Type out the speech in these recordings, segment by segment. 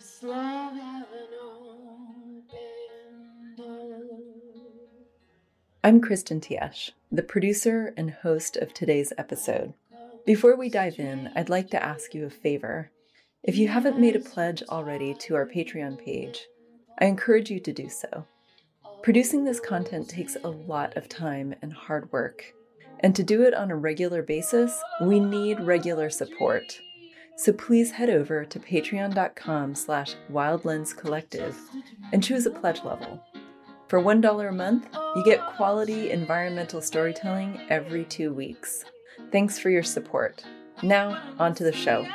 This love having open door. I'm Kristen Tiesch, the producer and host of today's episode. Before we dive in, I'd like to ask you a favor. If you haven't made a pledge already to our Patreon page, I encourage you to do so. Producing this content takes a lot of time and hard work, and to do it on a regular basis, we need regular support. So please head over to patreon.com/wildlenscollective and choose a pledge level. For $1 a month, you get quality environmental storytelling every 2 weeks. Thanks for your support. Now, on to the show.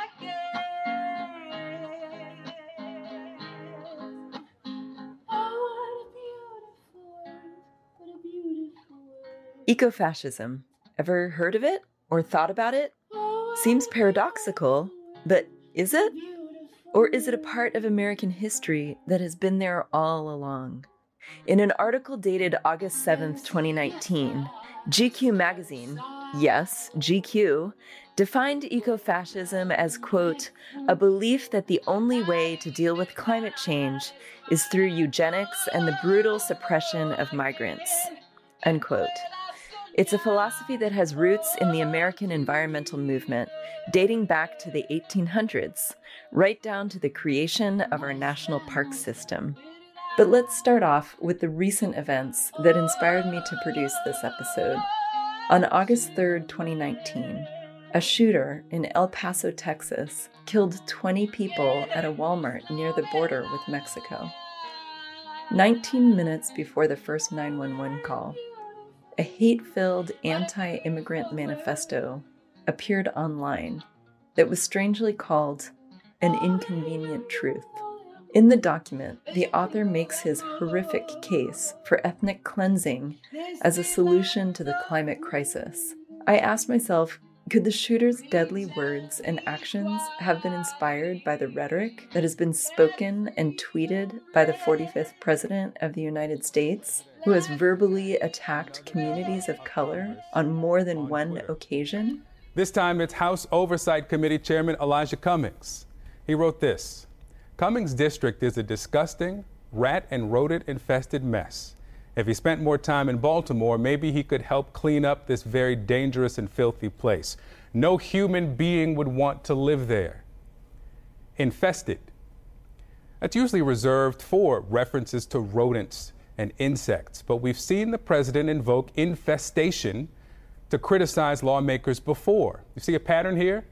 Ecofascism. Ever heard of it or thought about it? Seems paradoxical. But is it? Or is it a part of American history that has been there all along? In an article dated August 7th, 2019, GQ magazine, yes, GQ, defined ecofascism as, quote, a belief that the only way to deal with climate change is through eugenics and the brutal suppression of migrants, unquote. It's a philosophy that has roots in the American environmental movement, dating back to the 1800s, right down to the creation of our national park system. But let's start off with the recent events that inspired me to produce this episode. On August 3rd, 2019, a shooter in El Paso, Texas, killed 20 people at a Walmart near the border with Mexico. 19 minutes before the first 911 call, a hate-filled anti-immigrant manifesto appeared online that was strangely called An Inconvenient Truth. In the document, the author makes his horrific case for ethnic cleansing as a solution to the climate crisis. I asked myself, could the shooter's deadly words and actions have been inspired by the rhetoric that has been spoken and tweeted by the 45th President of the United States, who has verbally attacked communities of color on more than one occasion? This time it's House Oversight Committee Chairman Elijah Cummings. He wrote this: Cummings' district is a disgusting, rat and rodent-infested mess. If he spent more time in Baltimore, maybe he could help clean up this very dangerous and filthy place. No human being would want to live there. Infested. That's usually reserved for references to rodents and insects, but we've seen the president invoke infestation to criticize lawmakers before. You see a pattern here?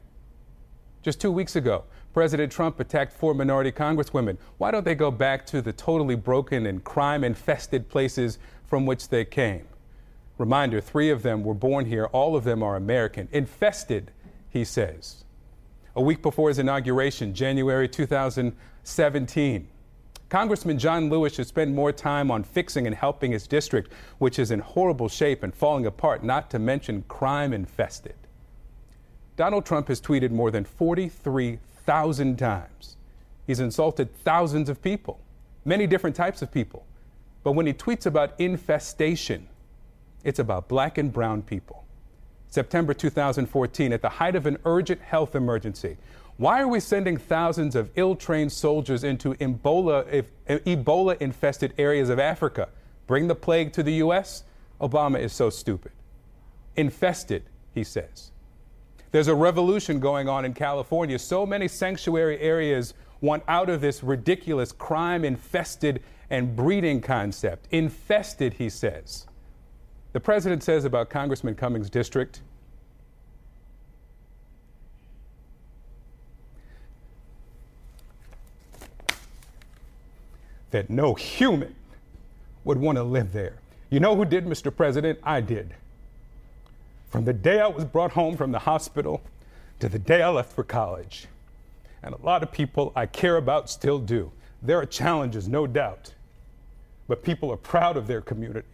Just 2 weeks ago, President Trump attacked four minority congresswomen. Why don't they go back to the totally broken and crime-infested places from which they came? Reminder, three of them were born here. All of them are American. Infested, he says. A week before his inauguration, January 2017, Congressman John Lewis should spend more time on fixing and helping his district, which is in horrible shape and falling apart, not to mention crime-infested. Donald Trump has tweeted more than 43,000 times. He's insulted thousands of people, many different types of people. But when he tweets about infestation, it's about black and brown people. September 2014, at the height of an urgent health emergency, why are we sending thousands of ill-trained soldiers into Ebola-infested areas of Africa? Bring the plague to the U.S.? Obama is so stupid. Infested, he says. There's a revolution going on in California. So many sanctuary areas want out of this ridiculous crime-infested and breeding concept. Infested, he says. The president says about Congressman Cummings' district, that no human would want to live there. You know who did, Mr. President? I did. From the day I was brought home from the hospital to the day I left for college. And a lot of people I care about still do. There are challenges, no doubt, but people are proud of their community.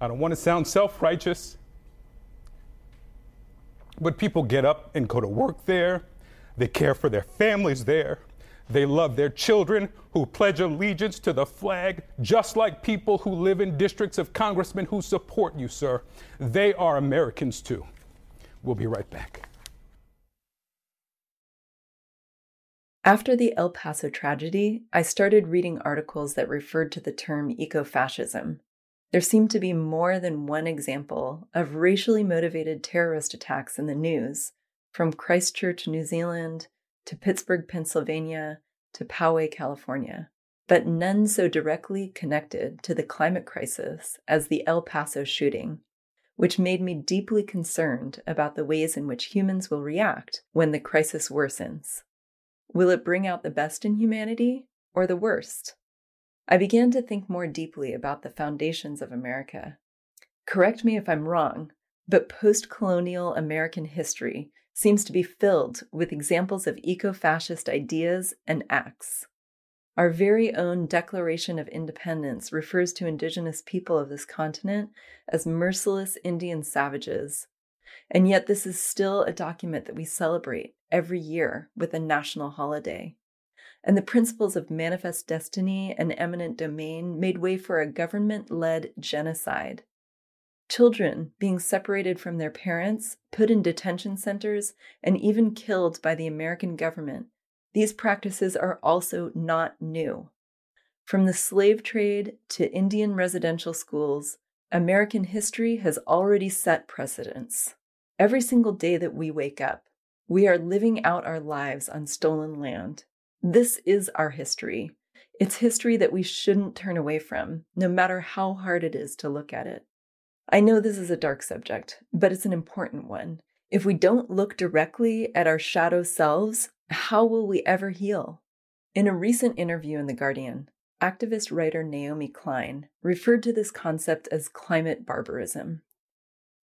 I don't want to sound self-righteous, but people get up and go to work there. They care for their families there. They love their children who pledge allegiance to the flag, just like people who live in districts of congressmen who support you, sir. They are Americans, too. We'll be right back. After the El Paso tragedy, I started reading articles that referred to the term ecofascism. There seemed to be more than one example of racially motivated terrorist attacks in the news, from Christchurch, New Zealand, to Pittsburgh, Pennsylvania, to Poway, California, but none so directly connected to the climate crisis as the El Paso shooting, which made me deeply concerned about the ways in which humans will react when the crisis worsens. Will it bring out the best in humanity or the worst? I began to think more deeply about the foundations of America. Correct me if I'm wrong, but post-colonial American history seems to be filled with examples of eco-fascist ideas and acts. Our very own Declaration of Independence refers to indigenous people of this continent as merciless Indian savages. And yet this is still a document that we celebrate every year with a national holiday. And the principles of manifest destiny and eminent domain made way for a government-led genocide. Children being separated from their parents, put in detention centers, and even killed by the American government. These practices are also not new. From the slave trade to Indian residential schools, American history has already set precedents. Every single day that we wake up, we are living out our lives on stolen land. This is our history. It's history that we shouldn't turn away from, no matter how hard it is to look at it. I know this is a dark subject, but it's an important one. If we don't look directly at our shadow selves, how will we ever heal? In a recent interview in The Guardian, activist writer Naomi Klein referred to this concept as climate barbarism.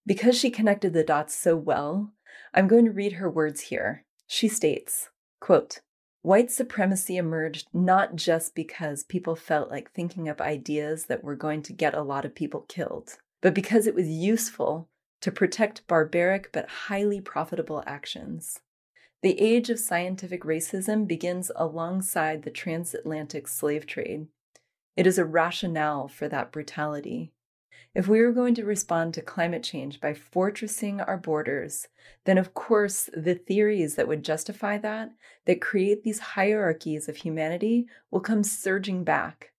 Because she connected the dots so well, I'm going to read her words here. She states, quote, "White supremacy emerged not just because people felt like thinking up ideas that were going to get a lot of people killed, but because it was useful to protect barbaric but highly profitable actions. The age of scientific racism begins alongside the transatlantic slave trade. It is a rationale for that brutality. If we are going to respond to climate change by fortressing our borders, then of course the theories that would justify that, that create these hierarchies of humanity, will come surging back.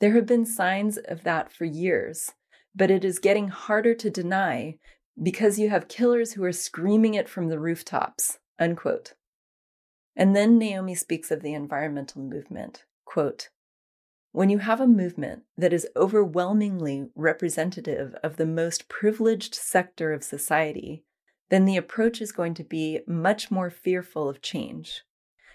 There have been signs of that for years, but it is getting harder to deny because you have killers who are screaming it from the rooftops." Unquote. And then Naomi speaks of the environmental movement, quote, "When you have a movement that is overwhelmingly representative of the most privileged sector of society, then the approach is going to be much more fearful of change,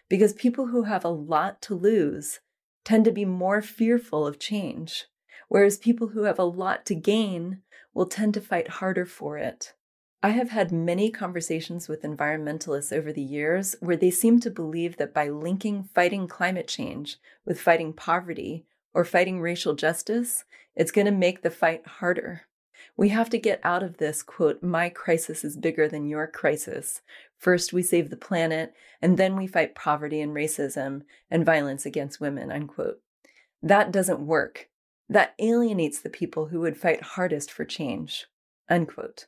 because people who have a lot to lose tend to be more fearful of change, whereas people who have a lot to gain will tend to fight harder for it. I have had many conversations with environmentalists over the years where they seem to believe that by linking fighting climate change with fighting poverty or fighting racial justice, it's going to make the fight harder. We have to get out of this, quote, 'my crisis is bigger than your crisis.' First we save the planet, and then we fight poverty and racism and violence against women," unquote. That doesn't work. That alienates the people who would fight hardest for change," unquote.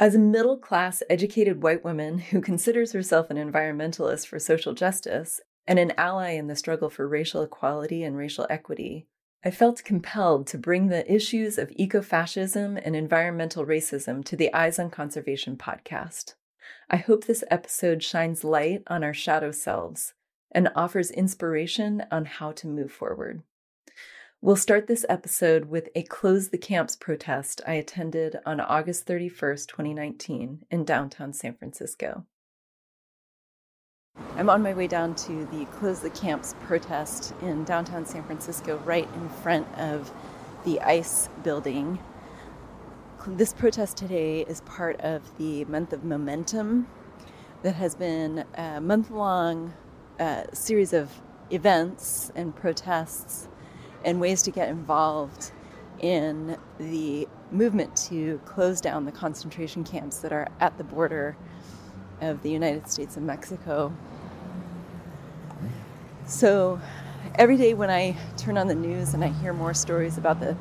As a middle-class, educated white woman who considers herself an environmentalist for social justice and an ally in the struggle for racial equality and racial equity, I felt compelled to bring the issues of ecofascism and environmental racism to the Eyes on Conservation podcast. I hope this episode shines light on our shadow selves and offers inspiration on how to move forward. We'll start this episode with a Close the Camps protest I attended on August 31st, 2019 in downtown San Francisco. I'm on my way down to the Close the Camps protest in downtown San Francisco, right in front of the ICE building. This protest today is part of the Month of Momentum that has been a month-long series of events and protests and ways to get involved in the movement to close down the concentration camps that are at the border of the United States and Mexico. So every day when I turn on the news and I hear more stories about the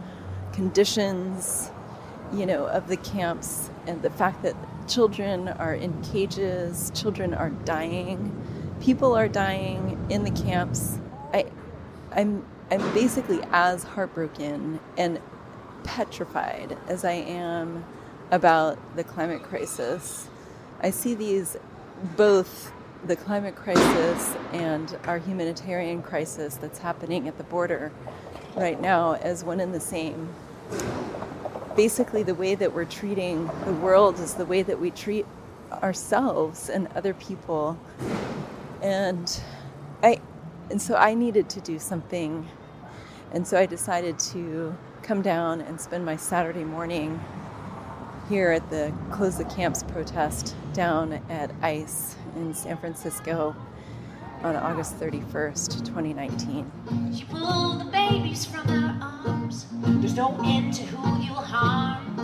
conditions, of the camps and the fact that children are in cages, children are dying, People are dying in the camps. I'm basically as heartbroken and petrified as I am about the climate crisis. I see these, both the climate crisis and our humanitarian crisis that's happening at the border right now, as one and the same. Basically, the way that we're treating the world is the way that we treat ourselves and other people. And so I needed to do something. And so I decided to come down and spend my Saturday morning here at the Close the Camps protest down at ICE in San Francisco on August 31st, 2019. She pulled the babies from our arms. There's no end to who you'll harm.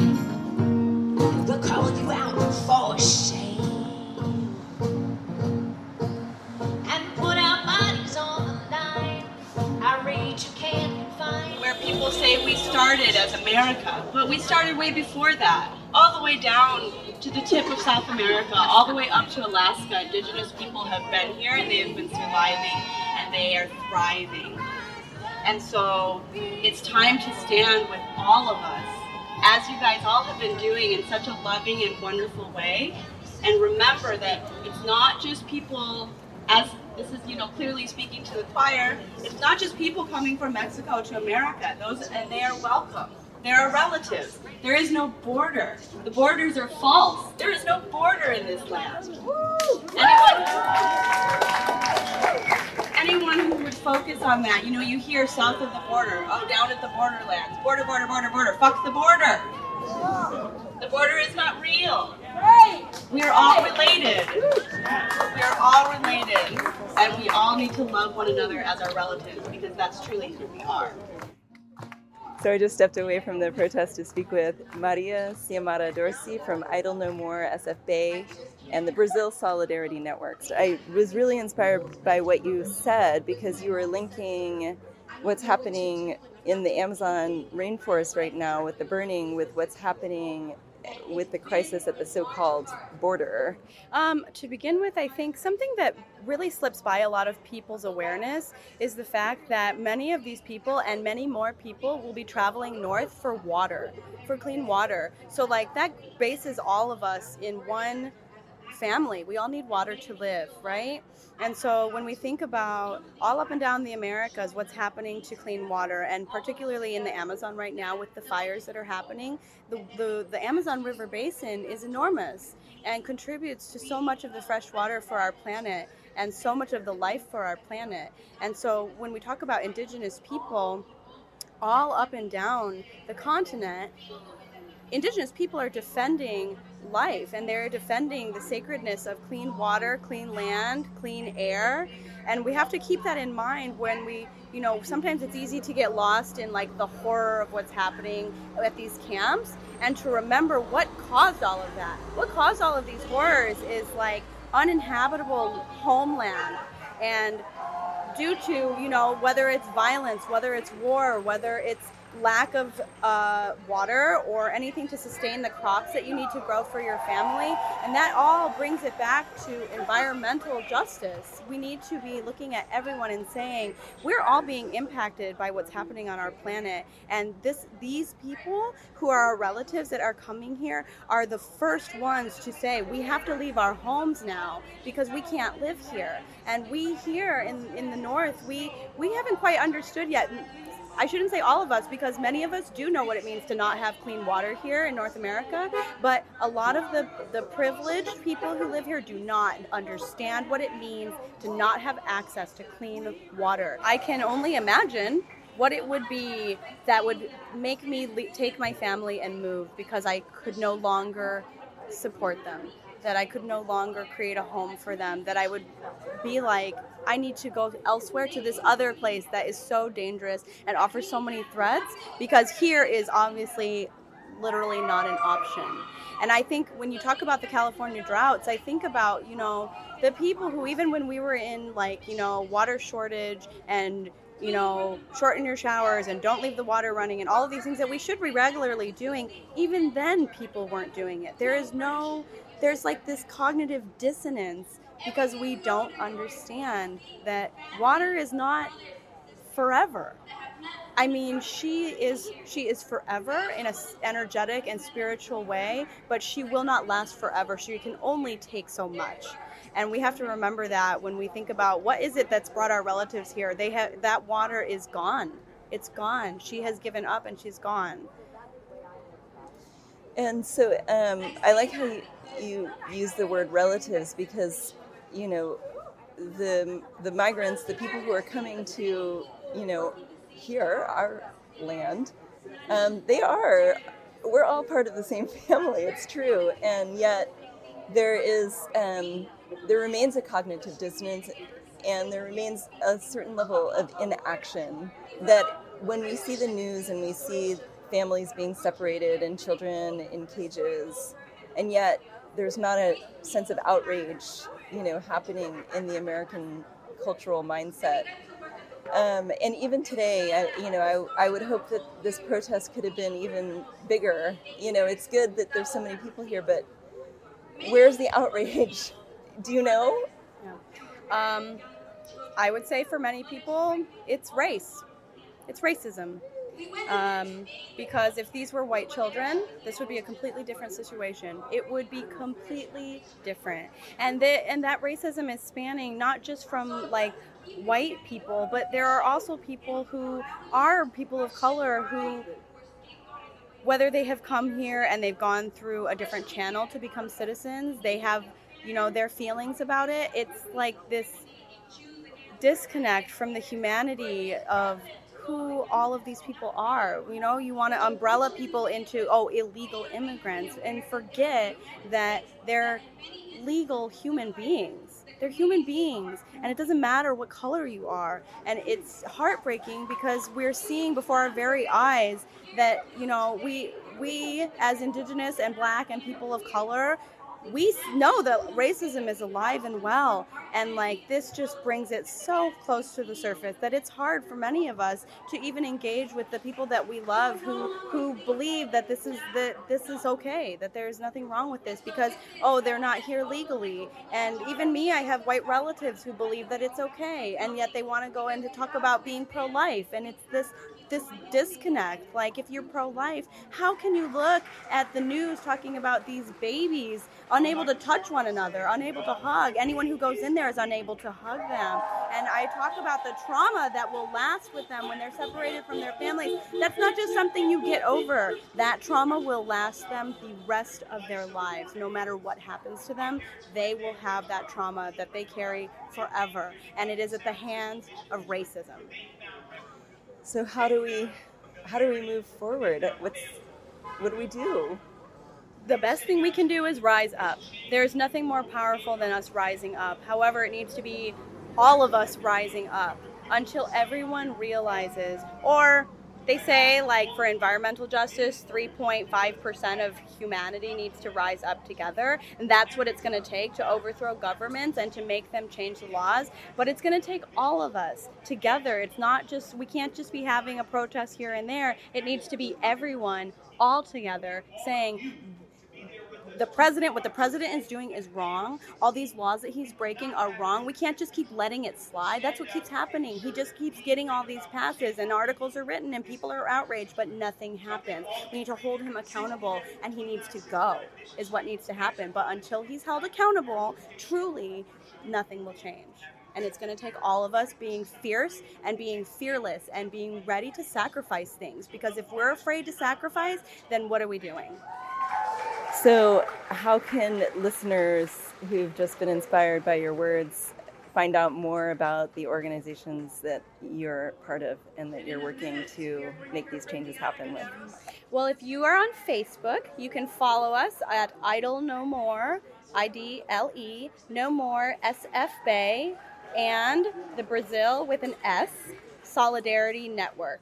We'll call you out for shame and put our bodies on the line. Our rage you can't confine. Where people say we started as America, but we started way before that. All the way down to the tip of South America, all the way up to Alaska, indigenous people have been here and they have been surviving and they are thriving. And so it's time to stand with all of us, as you guys all have been doing in such a loving and wonderful way. And remember that it's not just people, as this is, clearly speaking to the choir, it's not just people coming from Mexico to America. Those, and they are welcome. There are relatives. There is no border. The borders are false. There is no border in this land. Anyone who would focus on that, you hear south of the border, down at the borderlands, border, border, border, border, fuck the border. The border is not real. We are all related. We are all related, and we all need to love one another as our relatives, because that's truly who we are. So I just stepped away from the protest to speak with Maria Ciamara Dorsey from Idle No More SF Bay and the Brazil Solidarity Network. So I was really inspired by what you said, because you were linking what's happening in the Amazon rainforest right now with the burning with what's happening with the crisis at the so-called border? To begin with, I think something that really slips by a lot of people's awareness is the fact that many of these people and many more people will be traveling north for water, for clean water. So that bases all of us in one family. We all need water to live, right? And so when we think about all up and down the Americas, what's happening to clean water, and particularly in the Amazon right now with the fires that are happening, the Amazon River Basin is enormous and contributes to so much of the fresh water for our planet and so much of the life for our planet. And so when we talk about indigenous people all up and down the continent, indigenous people are defending life, and they're defending the sacredness of clean water, clean land, clean air. And we have to keep that in mind when we, sometimes it's easy to get lost in the horror of what's happening at these camps, and to remember what caused all of that. What caused all of these horrors is uninhabitable homeland, and due to, whether it's violence, whether it's war, whether it's lack of water or anything to sustain the crops that you need to grow for your family. And that all brings it back to environmental justice. We need to be looking at everyone and saying, we're all being impacted by what's happening on our planet. And these people who are our relatives that are coming here are the first ones to say, we have to leave our homes now because we can't live here. And we here in the North, we haven't quite understood yet. I shouldn't say all of us, because many of us do know what it means to not have clean water here in North America, but a lot of the privileged people who live here do not understand what it means to not have access to clean water. I can only imagine what it would be that would make me take my family and move, because I could no longer support them, that I could no longer create a home for them, that I would be I need to go elsewhere to this other place that is so dangerous and offers so many threats, because here is obviously literally not an option. And I think when you talk about the California droughts, I think about, the people who, even when we were in water shortage and, shorten your showers and don't leave the water running and all of these things that we should be regularly doing, even then people weren't doing it. There's this cognitive dissonance because we don't understand that water is not forever. I mean, she is forever in an energetic and spiritual way, but she will not last forever. She can only take so much. And we have to remember that when we think about what is it that's brought our relatives here. They have, that water is gone. It's gone. She has given up and she's gone. And so I like how you use the word relatives, because, you know, the migrants, the people who are coming to, you know, here, our land, we're all part of the same family, it's true. And yet there remains a cognitive dissonance, and there remains a certain level of inaction that when we see the news and we see families being separated and children in cages, and yet there's not a sense of outrage, you know, happening in the American cultural mindset. And even today, I would hope that this protest could have been even bigger. You know, it's good that there's so many people here, but where's the outrage? Do you know? Yeah. I would say for many people, it's race. It's racism. Because if these were white children, this would be a completely different situation. It would be completely different. And that racism is spanning not just from, like, white people, but there are also people who are people of color who, whether they have come here and they've gone through a different channel to become citizens, they have, you know, their feelings about it. It's like this disconnect from the humanity of who all of these people are. You know, you want to umbrella people into, oh, illegal immigrants, and forget that they're legal human beings. They're human beings, and it doesn't matter what color you are. And it's heartbreaking because we're seeing before our very eyes that, you know, we as Indigenous and Black and people of color, we know that racism is alive and well. And, like, this just brings it so close to the surface that it's hard for many of us to even engage with the people that we love who believe that this is okay, that there's nothing wrong with this because, oh, they're not here legally. And even me, I have white relatives who believe that it's okay, and yet they want to go in to talk about being pro-life. And it's this disconnect. Like, if you're pro-life, how can you look at the news talking about these babies unable to touch one another, unable to hug? Anyone who goes in there is unable to hug them. And I talk about the trauma that will last with them when they're separated from their families. That's not just something you get over. That trauma will last them the rest of their lives. No matter what happens to them, they will have that trauma that they carry forever. And it is at the hands of racism. So how do we move forward? What do we do? The best thing we can do is rise up. There's nothing more powerful than us rising up. However, it needs to be all of us rising up until everyone realizes, or they say, like, for environmental justice, 3.5% of humanity needs to rise up together. And that's what it's going to take to overthrow governments and to make them change the laws. But it's going to take all of us together. It's not just, we can't just be having a protest here and there. It needs to be everyone all together saying, what the president is doing is wrong. All these laws that he's breaking are wrong. We can't just keep letting it slide. That's what keeps happening. He just keeps getting all these passes, and articles are written, and people are outraged, but nothing happens. We need to hold him accountable, and he needs to go, is what needs to happen. But until he's held accountable, truly, nothing will change. And it's going to take all of us being fierce and being fearless and being ready to sacrifice things. Because if we're afraid to sacrifice, then what are we doing? So how can listeners who've just been inspired by your words find out more about the organizations that you're part of and that you're working to make these changes happen with? Well, if you are on Facebook, you can follow us at Idle No More, IDLE, No More SF Bay, and the Brazil with an S, Solidarity Network.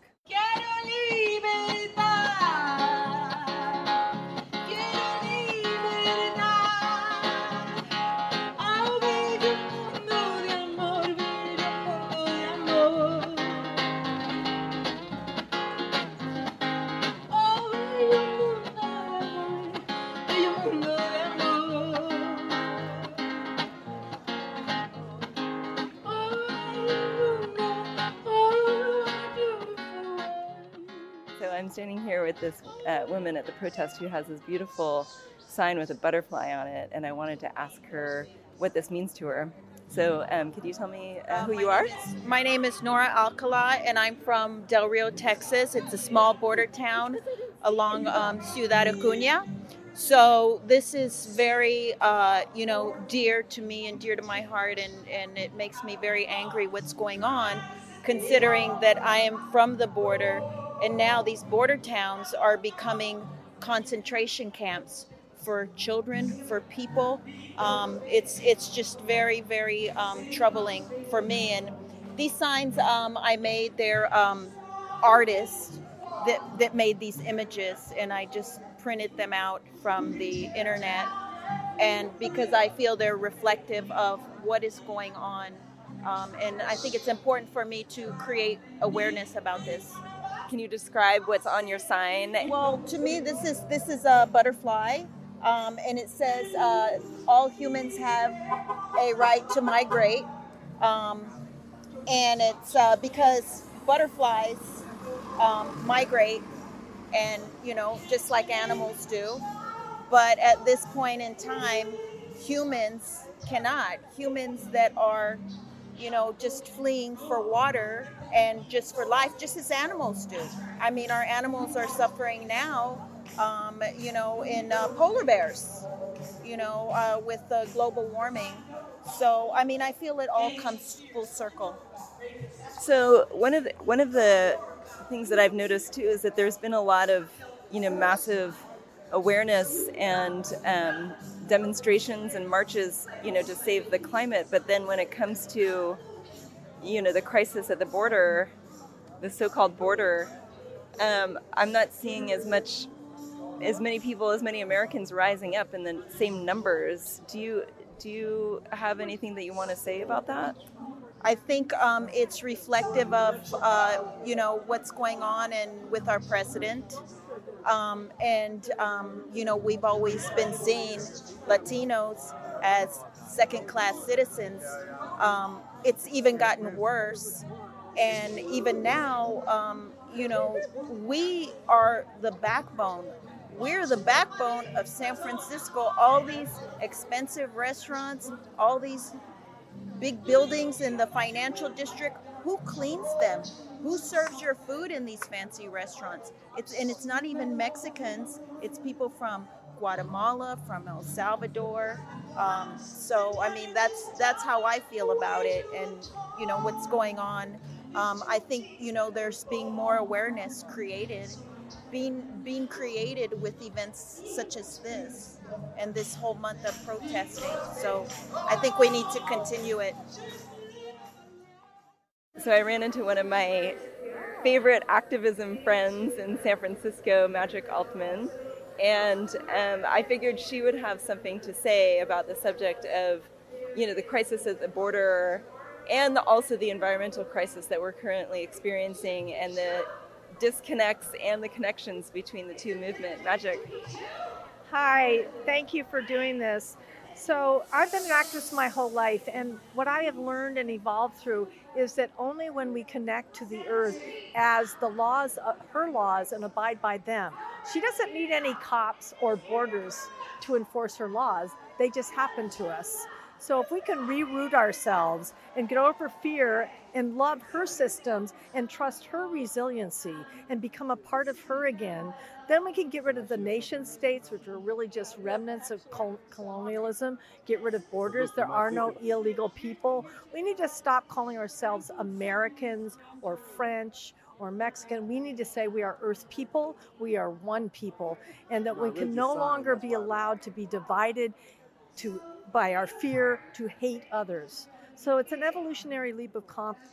standing here with this woman at the protest who has this beautiful sign with a butterfly on it, and I wanted to ask her what this means to her. So could you tell me who you are? My name is Nora Alcala, and I'm from Del Rio, Texas. It's a small border town along Ciudad Acuña. So this is very, dear to me and dear to my heart, and it makes me very angry what's going on, considering that I am from the border, and now these border towns are becoming concentration camps for children, for people. It's just very, very troubling for me. And these signs I made, they're artists that made these images, and I just printed them out from the internet, and because I feel they're reflective of what is going on. And I think it's important for me to create awareness about this. Can you describe what's on your sign? Well, to me, this is a butterfly. And it says, all humans have a right to migrate. And it's because butterflies migrate, and, just like animals do. But at this point in time, humans cannot. Humans that are, just fleeing for water and just for life, just as animals do. I mean, our animals are suffering now. In polar bears, with the global warming. So, I mean, I feel it all comes full circle. So one of the things that I've noticed too is that there's been a lot of, massive awareness and demonstrations and marches, to save the climate. But then when it comes to, the crisis at the border, the so-called border, I'm not seeing as many people, as many Americans rising up in the same numbers. Do you have anything that you want to say about that? I think it's reflective of, what's going on and with our president. We've always been seeing Latinos as second-class citizens. It's even gotten worse. And even now, we are the backbone. We're the backbone of San Francisco. All these expensive restaurants, all these big buildings in the financial district, who cleans them? Who serves your food in these fancy restaurants? It's not even Mexicans. It's people from Guatemala, from El Salvador. So, I mean, that's how I feel about it and, what's going on. I think, there's being more awareness created, being created with events such as this and this whole month of protesting. So I think we need to continue it. So I ran into one of my favorite activism friends in San Francisco, Magic Altman, and I figured she would have something to say about the subject of, the crisis at the border, and also the environmental crisis that we're currently experiencing and the disconnects and the connections between the two movements. Magic. Hi, thank you for doing this. So I've been an activist my whole life, and what I have learned and evolved through is that only when we connect to the earth as the laws, her laws, and abide by them. She doesn't need any cops or borders to enforce her laws. They just happen to us. So if we can reroot ourselves and get over fear and love her systems and trust her resiliency and become a part of her again, then we can get rid of the nation states, which are really just remnants of colonialism, get rid of borders. There are no illegal people. We need to stop calling ourselves Americans or French or Mexican. We need to say we are earth people, we are one people, and that we can no longer be allowed to be divided by our fear to hate others. So it's an evolutionary leap of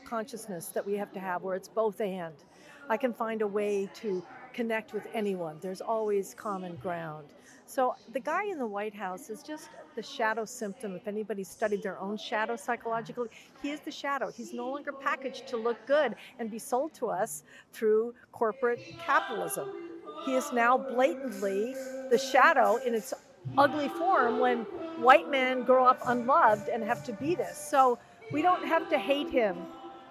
consciousness that we have to have, where it's both and. I can find a way to connect with anyone. There's always common ground. So the guy in the White House is just the shadow symptom. If anybody studied their own shadow psychologically, he is the shadow. He's no longer packaged to look good and be sold to us through corporate capitalism. He is now blatantly the shadow in its ugly form, when white men grow up unloved and have to be this. So we don't have to hate him.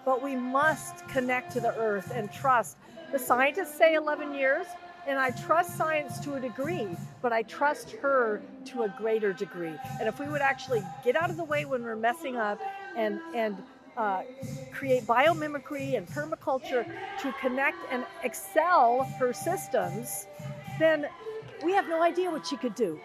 but we must connect to the earth and trust. The scientists say 11 years, and I trust science to a degree, but I trust her to a greater degree. And if we would actually get out of the way when we're messing up and create biomimicry and permaculture to connect and excel her systems, then we have no idea what she could do.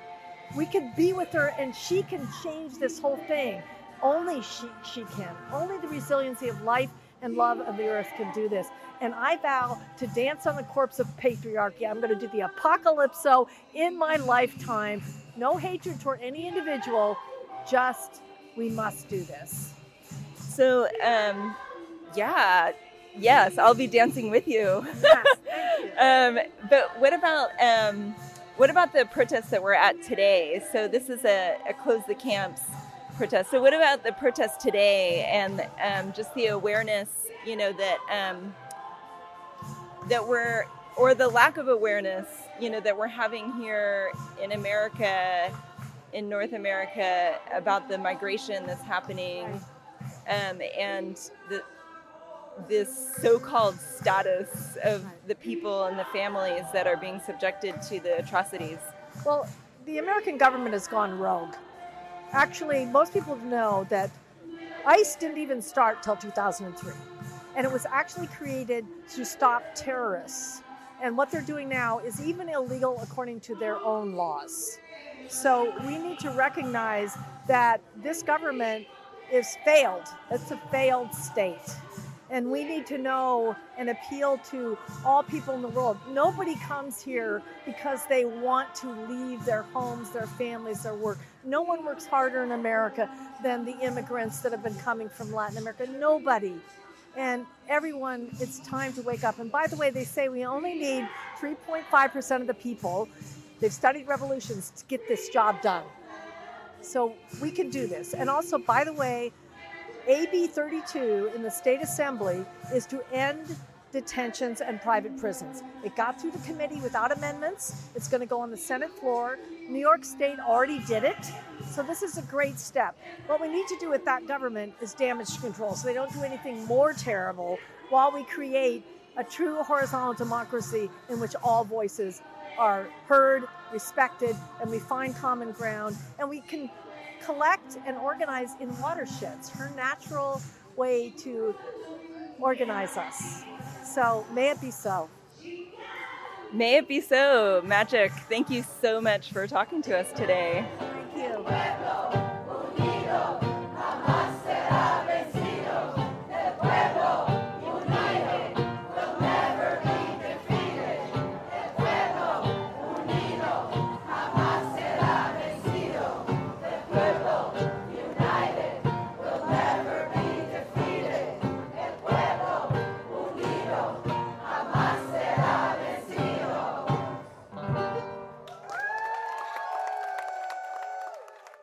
We could be with her and she can change this whole thing. Only she can. Only the resiliency of life and love of the earth can do this. And I vow to dance on the corpse of patriarchy. I'm going to do the apocalypso in my lifetime. No hatred toward any individual, just we must do this. So, yes, I'll be dancing with you. Yes, thank you. But what about the protests that we're at today? So this is a Close the Camps protest. So what about the protest today and just the awareness, that... or the lack of awareness, that we're having here in America, in North America, about the migration that's happening, and this so-called status of the people and the families that are being subjected to the atrocities. Well, the American government has gone rogue. Actually, most people know that ICE didn't even start till 2003. And it was actually created to stop terrorists. And what they're doing now is even illegal according to their own laws. So we need to recognize that this government is failed. It's a failed state. And we need to know and appeal to all people in the world. Nobody comes here because they want to leave their homes, their families, their work. No one works harder in America than the immigrants that have been coming from Latin America. Nobody. And everyone, it's time to wake up. And by the way, they say we only need 3.5% of the people. They've studied revolutions to get this job done. So we can do this. And also, by the way, AB 32 in the state assembly is to end detentions and private prisons. It got through the committee without amendments. It's going to go on the Senate floor. New York State already did it. So this is a great step. What we need to do with that government is damage control so they don't do anything more terrible while we create a true horizontal democracy in which all voices are heard, respected, and we find common ground. And we can collect and organize in watersheds, her natural way to organize us. So may it be so. May it be so. Magic, thank you so much for talking to us today. Thank you.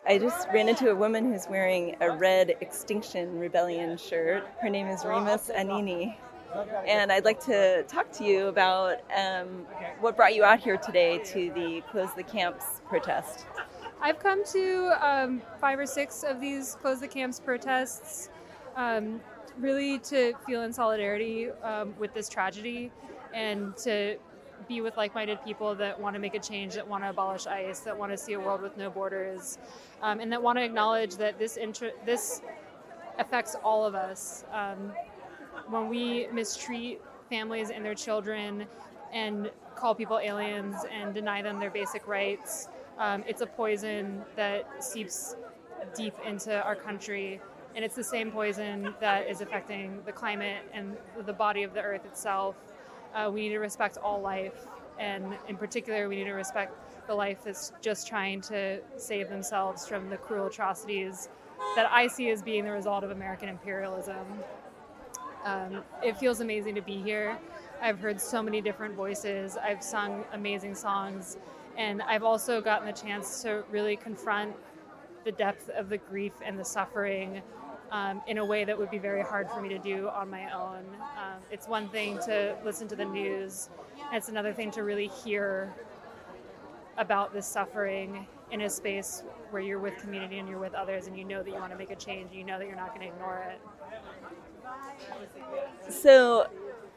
I just ran into a woman who's wearing a red Extinction Rebellion shirt. Her name is Remus Anini. And I'd like to talk to you about what brought you out here today to the Close the Camps protest. I've come to 5 or 6 of these Close the Camps protests really to feel in solidarity with this tragedy and to be with like-minded people that want to make a change, that want to abolish ICE, that want to see a world with no borders, and that want to acknowledge that this affects all of us. When we mistreat families and their children and call people aliens and deny them their basic rights, it's a poison that seeps deep into our country. And it's the same poison that is affecting the climate and the body of the earth itself. We need to respect all life, and in particular, we need to respect the life that's just trying to save themselves from the cruel atrocities that I see as being the result of American imperialism. It feels amazing to be here. I've heard so many different voices. I've sung amazing songs, and I've also gotten the chance to really confront the depth of the grief and the suffering in a way that would be very hard for me to do on my own. It's one thing to listen to the news, and it's another thing to really hear about this suffering in a space where you're with community and you're with others and you know that you want to make a change, and you know that you're not going to ignore it. So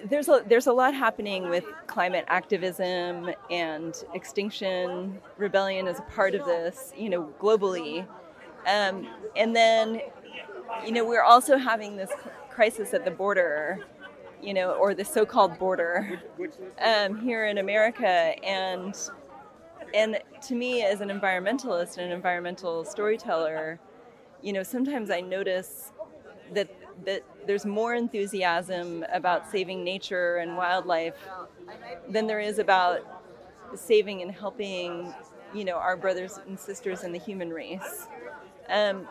there's a lot happening with climate activism, and Extinction Rebellion is a part of this, globally. And then, we're also having this crisis at the border, or the so-called border, here in America. And to me, as an environmentalist and an environmental storyteller, sometimes I notice that there's more enthusiasm about saving nature and wildlife than there is about saving and helping, our brothers and sisters in the human race.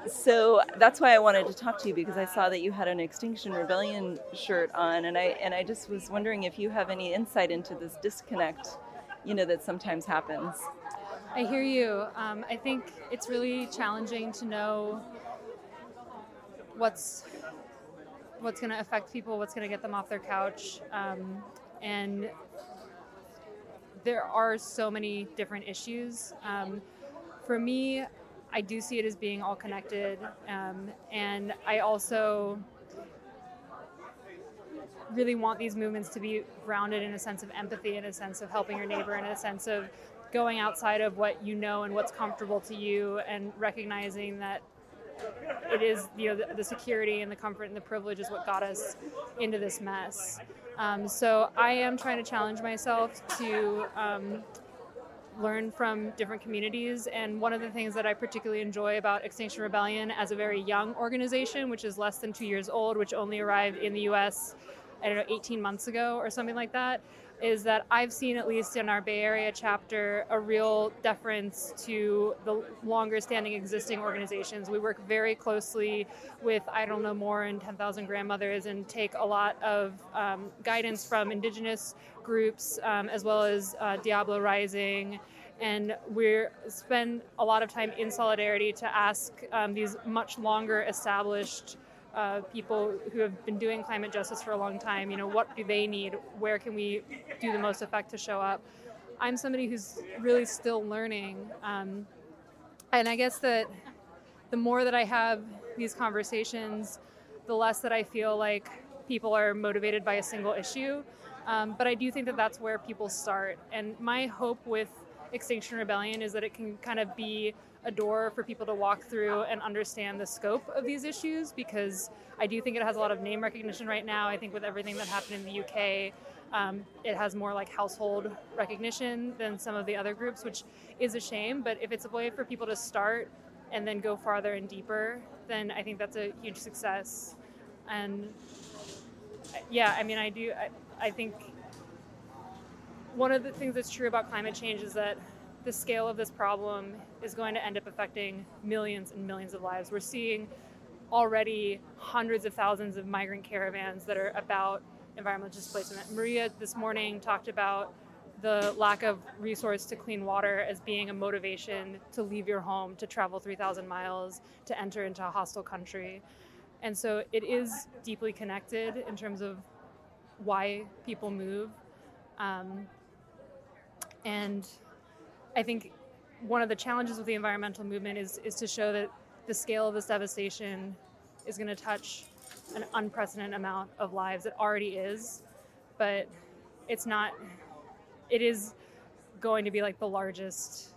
So that's why I wanted to talk to you, because I saw that you had an Extinction Rebellion shirt on, and I just was wondering if you have any insight into this disconnect, that sometimes happens. I hear you. I think it's really challenging to know what's going to affect people, what's going to get them off their couch. And there are so many different issues. For me, I do see it as being all connected. And I also really want these movements to be grounded in a sense of empathy, in a sense of helping your neighbor, in a sense of going outside of what you know and what's comfortable to you, and recognizing that it is, the security and the comfort and the privilege is what got us into this mess. So I am trying to challenge myself to learn from different communities. And one of the things that I particularly enjoy about Extinction Rebellion as a very young organization, which is less than 2 years old, which only arrived in the U.S., 18 months ago or something like that, is that I've seen, at least in our Bay Area chapter, a real deference to the longer standing existing organizations. We work very closely with Idle No More and 10,000 Grandmothers, and take a lot of guidance from indigenous groups, as well as Diablo Rising. And we spend a lot of time in solidarity to ask these much longer established people who have been doing climate justice for a long time, what do they need? Where can we do the most effect to show up? I'm somebody who's really still learning. And I guess that the more that I have these conversations, the less that I feel like people are motivated by a single issue. But I do think that that's where people start. And my hope with Extinction Rebellion is that it can kind of be a door for people to walk through and understand the scope of these issues, because I do think it has a lot of name recognition right now. I think with everything that happened in the UK, it has more like household recognition than some of the other groups, which is a shame. But if it's a way for people to start and then go farther and deeper, then I think that's a huge success. And yeah, I mean, I think one of the things that's true about climate change is that the scale of this problem is going to end up affecting millions and millions of lives. We're seeing already hundreds of thousands of migrant caravans that are about environmental displacement. Maria this morning talked about the lack of resource to clean water as being a motivation to leave your home, to travel 3,000 miles, to enter into a hostile country. And so it is deeply connected in terms of why people move. And I think one of the challenges with the environmental movement is to show that the scale of this devastation is going to touch an unprecedented amount of lives. It already is, but it is going to be like the largest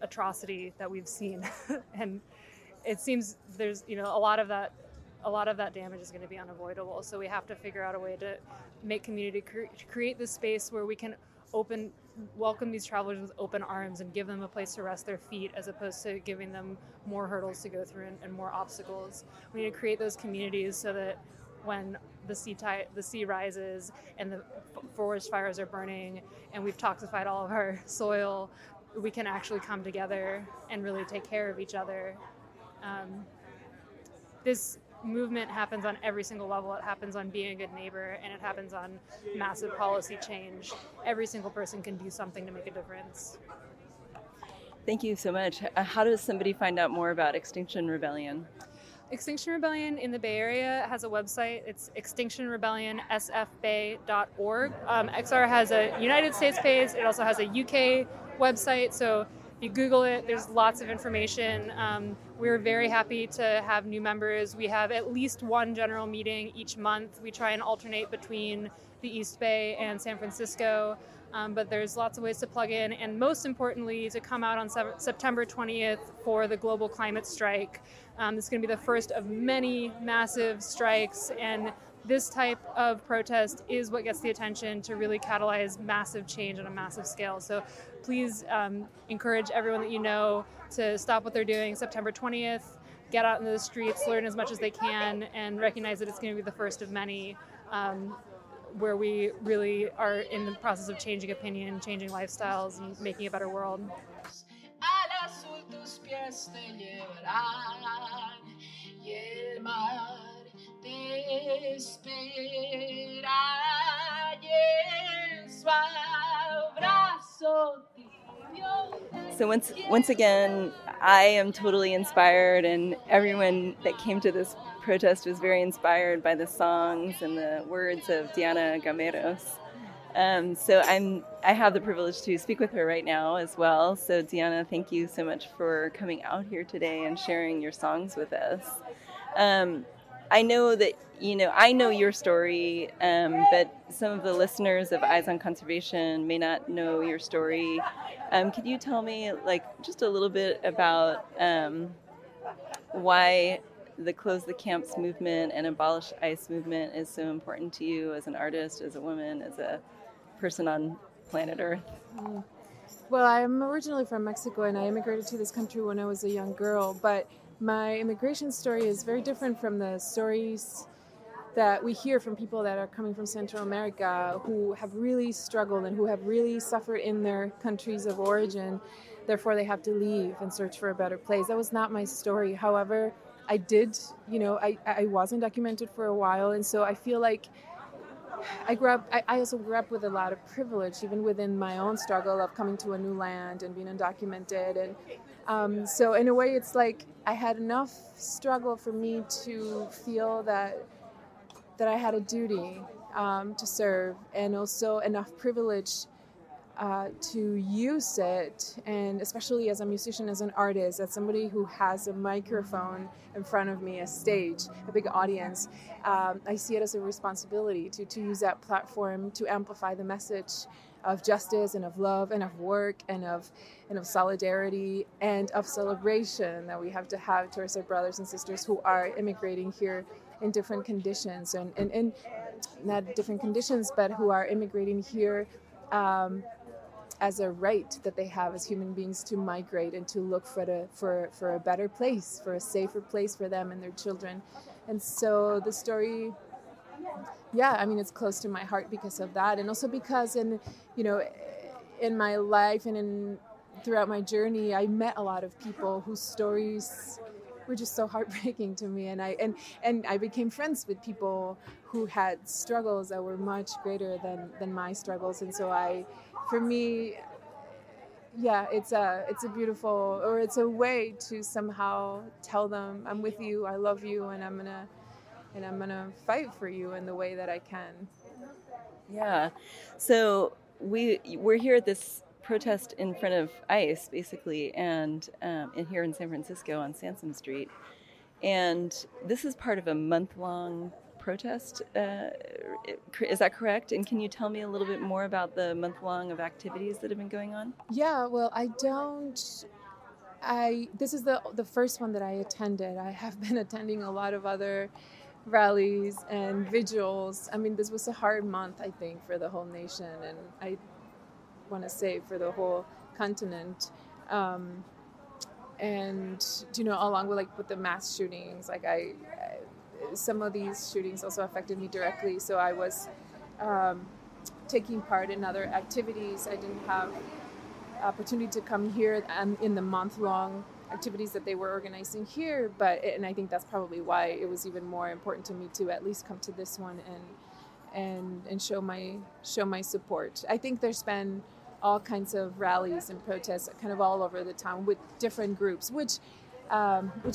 atrocity that we've seen. And it seems there's, a lot of that damage is going to be unavoidable. So we have to figure out a way to make community, create this space where we can welcome these travelers with open arms and give them a place to rest their feet, as opposed to giving them more hurdles to go through and more obstacles. We need to create those communities so that when the sea rises and the forest fires are burning and we've toxified all of our soil, we can actually come together and really take care of each other. This movement happens on every single level. It happens on being a good neighbor, and it happens on massive policy change. Every single person can do something to make a difference. Thank you so much. How does somebody find out more about Extinction Rebellion? Extinction Rebellion in the Bay Area has a website. It's extinctionrebellionsfbay.org. XR has a United States page. It also has a UK website. So you Google it, there's lots of information. We're very happy to have new members. We have at least one general meeting each month. We try and alternate between the East Bay and San Francisco, but there's lots of ways to plug in, and most importantly, to come out on September 20th for the global climate strike. It's going to be the first of many massive strikes, and this type of protest is what gets the attention to really catalyze massive change on a massive scale. So please encourage everyone that you know to stop what they're doing September 20th, get out into the streets, learn as much as they can, and recognize that it's going to be the first of many where we really are in the process of changing opinion, changing lifestyles, and making a better world. So once again, I am totally inspired, and everyone that came to this protest was very inspired by the songs and the words of Diana Gameros. So I have the privilege to speak with her right now as well. So Diana, thank you so much for coming out here today and sharing your songs with us. I know that, I know your story, but some of the listeners of Eyes on Conservation may not know your story. Could you tell me, just a little bit about why the Close the Camps movement and Abolish ICE movement is so important to you as an artist, as a woman, as a person on planet Earth? Well, I'm originally from Mexico, and I immigrated to this country when I was a young girl, but my immigration story is very different from the stories that we hear from people that are coming from Central America who have really struggled and who have really suffered in their countries of origin. Therefore, they have to leave and search for a better place. That was not my story. However, I did, I wasn't documented for a while. And so I feel like I also grew up with a lot of privilege, even within my own struggle of coming to a new land and being undocumented. And so in a way, it's like I had enough struggle for me to feel that I had a duty to serve, and also enough privilege to use it, and especially as a musician, as an artist, as somebody who has a microphone in front of me, a stage, a big audience, I see it as a responsibility to use that platform to amplify the message of justice and of love and of work and of solidarity and of celebration that we have to have towards our brothers and sisters who are immigrating here in different conditions, and not different conditions, but who are immigrating here as a right that they have as human beings to migrate and to look for a better place, for a safer place for them and their children. And so the story, it's close to my heart because of that, and also because in my life and throughout my journey, I met a lot of people whose stories were just so heartbreaking to me, and I became friends with people who had struggles that were much greater than my struggles. And so it's a beautiful, or it's a way to somehow tell them, I'm with you, I love you, and I'm gonna fight for you in the way that I can. Yeah. So we're here at this protest in front of ICE, basically, and here in San Francisco on Sansom Street. And this is part of a month-long protest. Is that correct? And can you tell me a little bit more about the month-long of activities that have been going on? Yeah, well, this is the first one that I attended. I have been attending a lot of other rallies and vigils. I mean, this was a hard month, I think, for the whole nation, and I want to say for the whole continent, and along with with the mass shootings, some of these shootings also affected me directly, so I was taking part in other activities. I didn't have opportunity to come here and in the month-long activities that they were organizing here, and I think that's probably why it was even more important to me to at least come to this one and show my support. I think there's been all kinds of rallies and protests kind of all over the town with different groups, which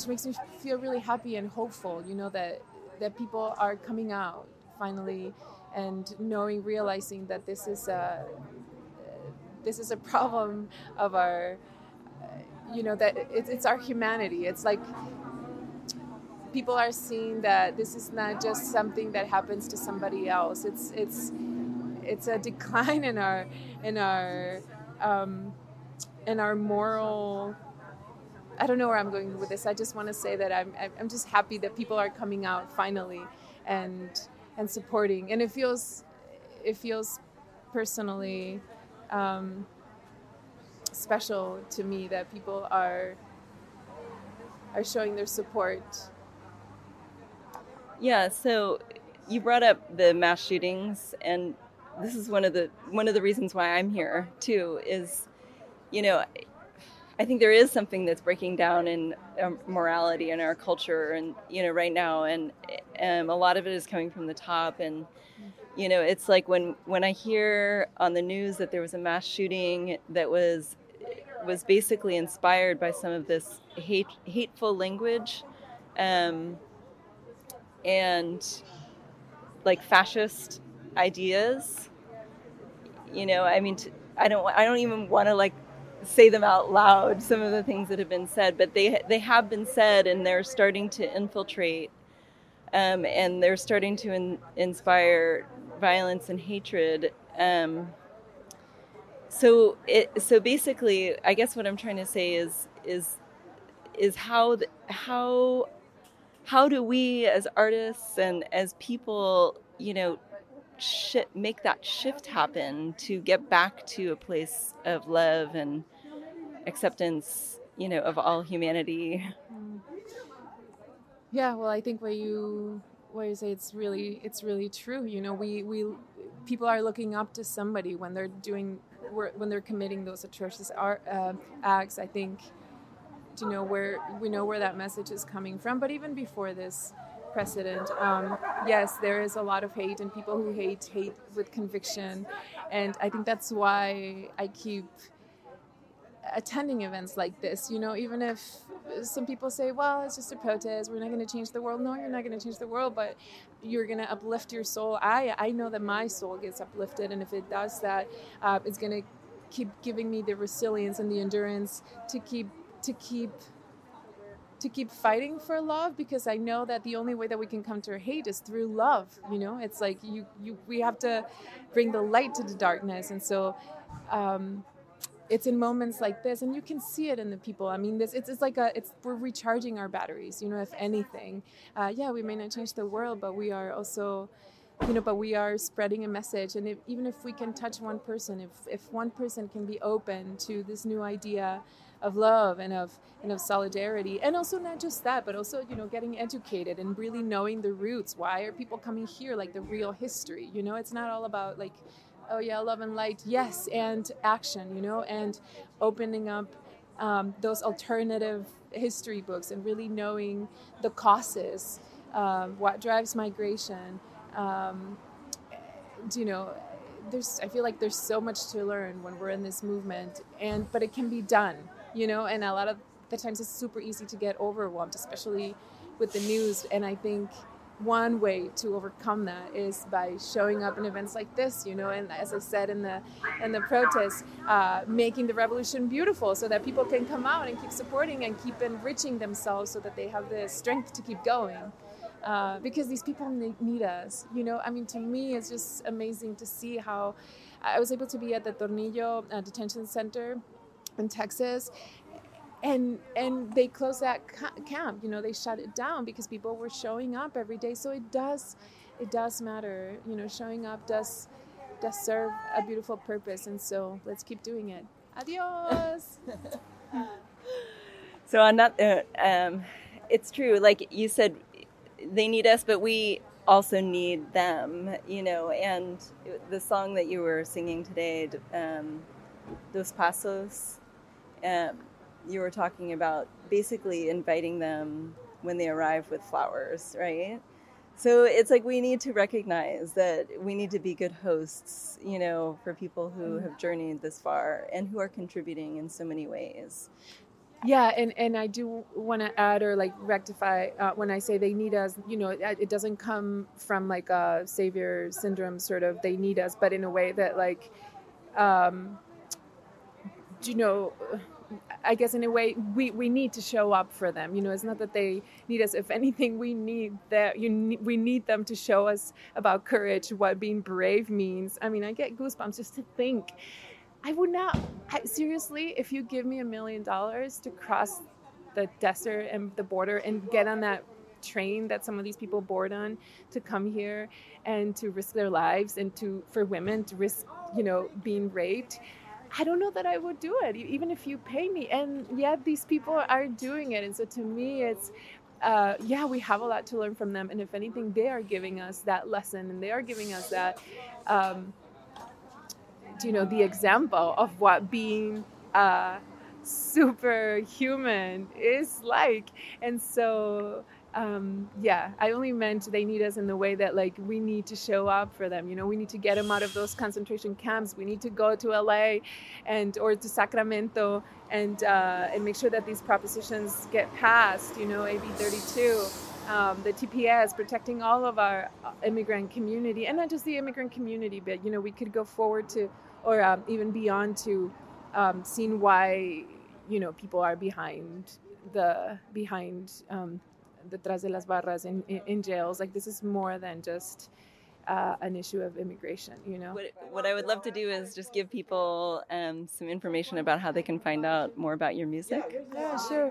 makes me feel really happy and hopeful, that people are coming out finally and realizing that this is a problem of our you know, that it's our humanity. It's like people are seeing that this is not just something that happens to somebody else. It's a decline in our moral. I don't know where I'm going with this. I just want to say that I'm just happy that people are coming out finally and supporting. And it feels personally special to me that people are showing their support. Yeah. So you brought up the mass shootings, and this is one of the reasons why I'm here too. Is, you know, I think there is something that's breaking down in morality in our culture, and you know, right now, and a lot of it is coming from the top. And you know, it's like when I hear on the news that there was a mass shooting that was basically inspired by some of this hateful language, and like fascist ideas. You know, I mean, I don't even want to like say them out loud, some of the things that have been said, but they have been said, and they're starting to infiltrate, and they're starting to inspire violence and hatred. So basically, I guess what I'm trying to say is how do we as artists and as people, you know, make that shift happen to get back to a place of love and acceptance, you know, of all humanity? Yeah, well, I think what you say, it's really true. You know, we people are looking up to somebody when they're committing those atrocious acts. I think, you know, where that message is coming from. But even before this precedent, yes, there is a lot of hate, and people who hate with conviction, and I think that's why I keep attending events like this. You know, even if some people say, well, it's just a protest, we're not going to change the world. No, you're not going to change the world, but you're going to uplift your soul. I know that my soul gets uplifted, and if it does that, it's going to keep giving me the resilience and the endurance to keep fighting for love, because I know that the only way that we can counter hate is through love. You know, it's like we have to bring the light to the darkness. And so it's in moments like this, and you can see it in the people. I mean, we're recharging our batteries, you know, if anything. Yeah, we may not change the world, but we are also, you know, but we are spreading a message. And even if we can touch one person, if one person can be open to this new idea of love and of solidarity, and also not just that, but also, you know, getting educated and really knowing the roots. Why are people coming here? Like the real history, you know, it's not all about like, oh yeah, love and light, yes, and action, you know, and opening up those alternative history books and really knowing the causes, what drives migration. You know, I feel like there's so much to learn when we're in this movement, but it can be done. You know, and a lot of the times it's super easy to get overwhelmed, especially with the news. And I think one way to overcome that is by showing up in events like this, you know, and as I said in the protest, making the revolution beautiful so that people can come out and keep supporting and keep enriching themselves so that they have the strength to keep going. Because these people need us, you know. I mean, to me, it's just amazing to see how I was able to be at the Tornillo detention center in Texas, and they closed that camp. You know, they shut it down because people were showing up every day. So it does matter. You know, showing up does serve a beautiful purpose, and so let's keep doing it. Adios. So on that, it's true. Like you said, they need us, but we also need them. You know, and the song that you were singing today, "Dos Pasos." You were talking about basically inviting them when they arrive with flowers, right? So it's like we need to recognize that we need to be good hosts, you know, for people who have journeyed this far and who are contributing in so many ways. Yeah, and I do want to add or like rectify when I say they need us, you know, it doesn't come from like a savior syndrome sort of they need us, but in a way that like, you know, I guess in a way we need to show up for them. You know, it's not that they need us. If anything, we need them to show us about courage, what being brave means. I mean, I get goosebumps just to think. I would not, seriously, if you give me $1 million to cross the desert and the border and get on that train that some of these people board on to come here and to risk their lives and to, for women to risk, you know, being raped, I don't know that I would do it, even if you pay me. And yet these people are doing it. And so to me, it's, we have a lot to learn from them. And if anything, they are giving us that lesson, and they are giving us that, the example of what being superhuman is like. And so, I only meant they need us in the way that, like, we need to show up for them. You know, we need to get them out of those concentration camps. We need to go to LA or to Sacramento and make sure that these propositions get passed, you know, AB 32, the TPS, protecting all of our immigrant community, and not just the immigrant community, but, you know, we could go forward to, or even beyond to, seeing why, you know, people are behind detrás de las barras in jails. Like, this is more than just an issue of immigration, you know? What I would love to do is just give people some information about how they can find out more about your music. Yeah, sure.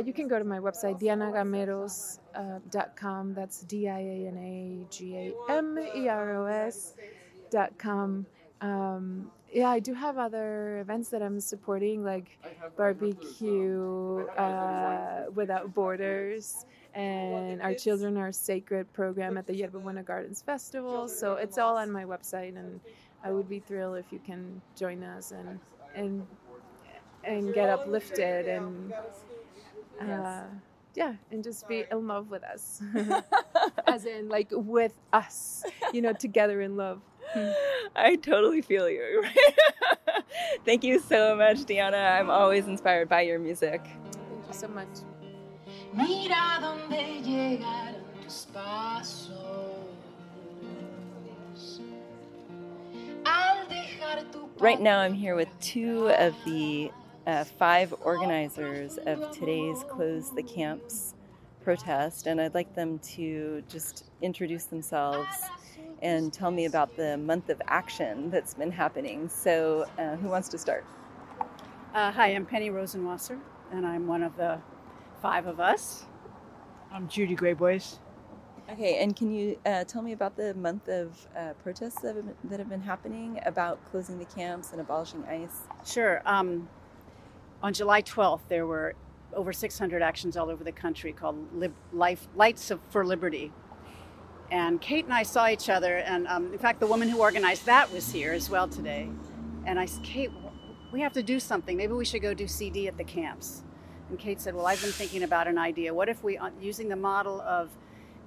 You can go to my website, dianagameros.com. That's dianagameros.com. I do have other events that I'm supporting, like Barbecue Without Borders and Our Children Are Sacred program at the Yerba Buena Gardens Festival. So it's all on my website, and I would be thrilled if you can join us and get uplifted and just be in love with us, as in, like, with us, you know, together in love. I totally feel you. Thank you so much, Diana. I'm always inspired by your music. Thank you so much. Mira donde llegaron tus pasos. Right now I'm here with two of the five organizers of today's Close the Camps protest, and I'd like them to just introduce themselves and tell me about the month of action that's been happening. So who wants to start? Hi, I'm Penny Rosenwasser, and I'm one of the five of us. I'm Judy Grayboys. Okay, and can you tell me about the month of protests that have been happening about closing the camps and abolishing ICE? Sure. On July 12th, there were over 600 actions all over the country called Lights for Liberty. And Kate and I saw each other, and in fact, the woman who organized that was here as well today. And I said, Kate, we have to do something. Maybe we should go do CD at the camps. And Kate said, well, I've been thinking about an idea. What if we, using the model of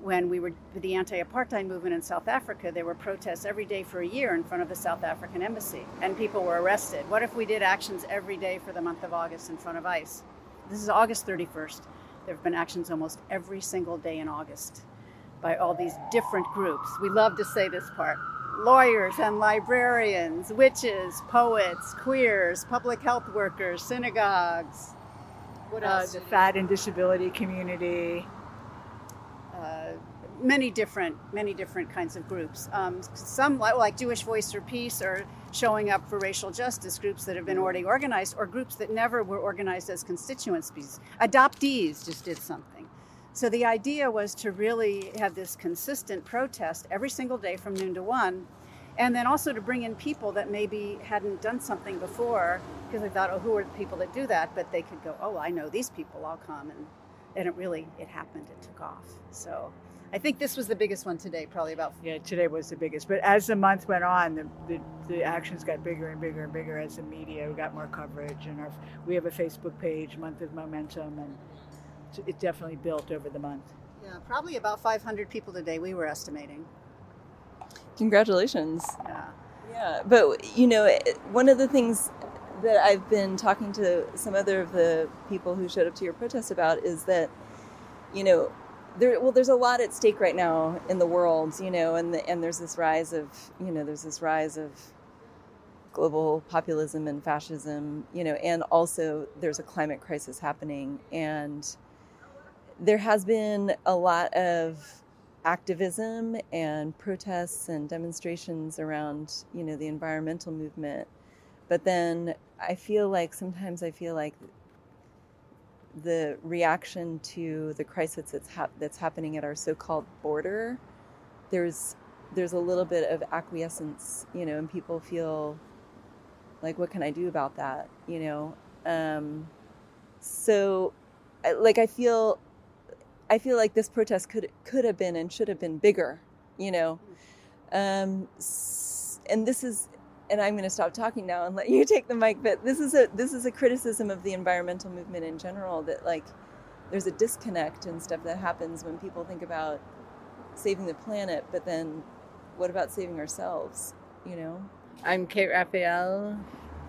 when we were with the anti-apartheid movement in South Africa, there were protests every day for a year in front of the South African embassy, and people were arrested. What if we did actions every day for the month of August in front of ICE? This is August 31st. There have been actions almost every single day in August by all these different groups. We love to say this part: lawyers and librarians, witches, poets, queers, public health workers, synagogues. What else? The fat and disability community. Many different kinds of groups. Some, like Jewish Voice for Peace, are showing up for racial justice, groups that have been already organized, or groups that never were organized as constituencies. Adoptees just did something. So the idea was to really have this consistent protest every single day from noon to 1, and then also to bring in people that maybe hadn't done something before, because they thought, oh, who are the people that do that? But they could go, oh, I know these people, I'll come. And it happened, it took off. So I think this was the biggest one today, probably about... Yeah, today was the biggest. But as the month went on, the actions got bigger and bigger and bigger as the media got more coverage. And we have a Facebook page, Month of Momentum, and it definitely built over the month. Yeah, probably about 500 people today, we were estimating. Congratulations. Yeah. But, you know, one of the things that I've been talking to some other of the people who showed up to your protest about is that, you know, there's a lot at stake right now in the world, you know, and there's this rise of global populism and fascism, you know, and also there's a climate crisis happening. And there has been a lot of activism and protests and demonstrations around, you know, the environmental movement. But then I feel like sometimes the reaction to the crisis that's happening at our so-called border, there's a little bit of acquiescence, you know, and people feel like, what can I do about that, you know? I feel like this protest could have been and should have been bigger, you know? And I'm going to stop talking now and let you take the mic, but this is a criticism of the environmental movement in general, that like there's a disconnect and stuff that happens when people think about saving the planet, but then what about saving ourselves, you know? I'm Kate Raphael.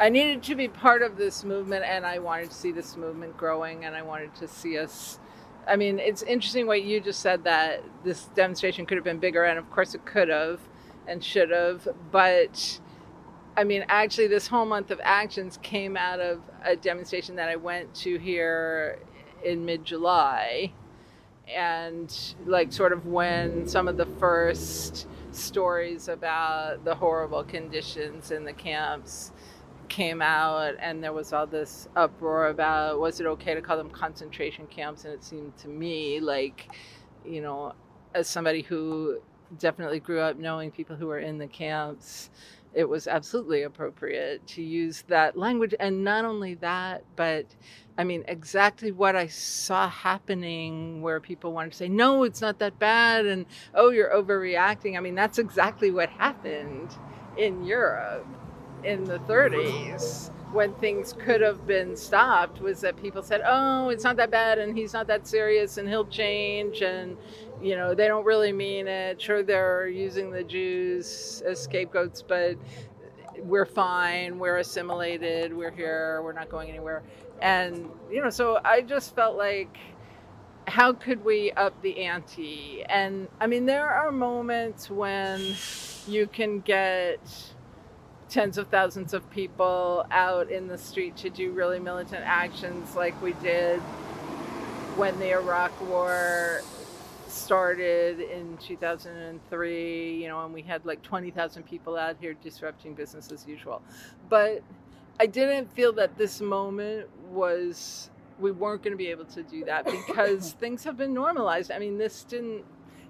I needed to be part of this movement, and I wanted to see this movement growing, and I wanted to see us. I mean, it's interesting what you just said, that this demonstration could have been bigger, and of course it could have and should have, but I mean, actually, this whole month of actions came out of a demonstration that I went to here in mid-July. And like sort of when some of the first stories about the horrible conditions in the camps came out, and there was all this uproar about, was it okay to call them concentration camps? And it seemed to me like, you know, as somebody who definitely grew up knowing people who were in the camps, it was absolutely appropriate to use that language. And not only that, but I mean, exactly what I saw happening, where people wanted to say, no, it's not that bad, and oh, you're overreacting. I mean, that's exactly what happened in Europe in the 30s, when things could have been stopped, was that people said, oh, it's not that bad, and he's not that serious, and he'll change, and, you know, they don't really mean it. Sure, they're using the Jews as scapegoats, but we're fine, we're assimilated, we're here, we're not going anywhere. And, you know, so I just felt like, how could we up the ante? And, I mean, there are moments when you can get tens of thousands of people out in the street to do really militant actions, like we did when the Iraq War started in 2003, you know, and we had like 20,000 people out here disrupting business as usual. But I didn't feel that this moment was, we weren't going to be able to do that, because things have been normalized. I mean, this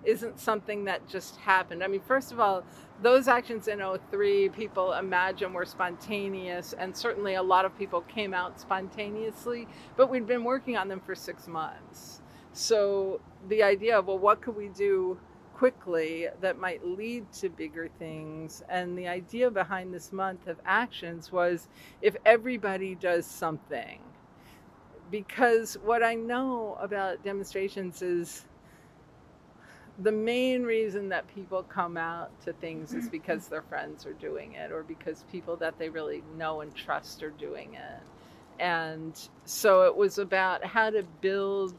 isn't something that just happened. I mean, first of all, those actions in 2003, people imagine, were spontaneous, and certainly a lot of people came out spontaneously, but we'd been working on them for 6 months. So the idea of, well, what could we do quickly that might lead to bigger things? And the idea behind this month of actions was, if everybody does something, because what I know about demonstrations is, the main reason that people come out to things is because their friends are doing it, or because people that they really know and trust are doing it. And so it was about how to build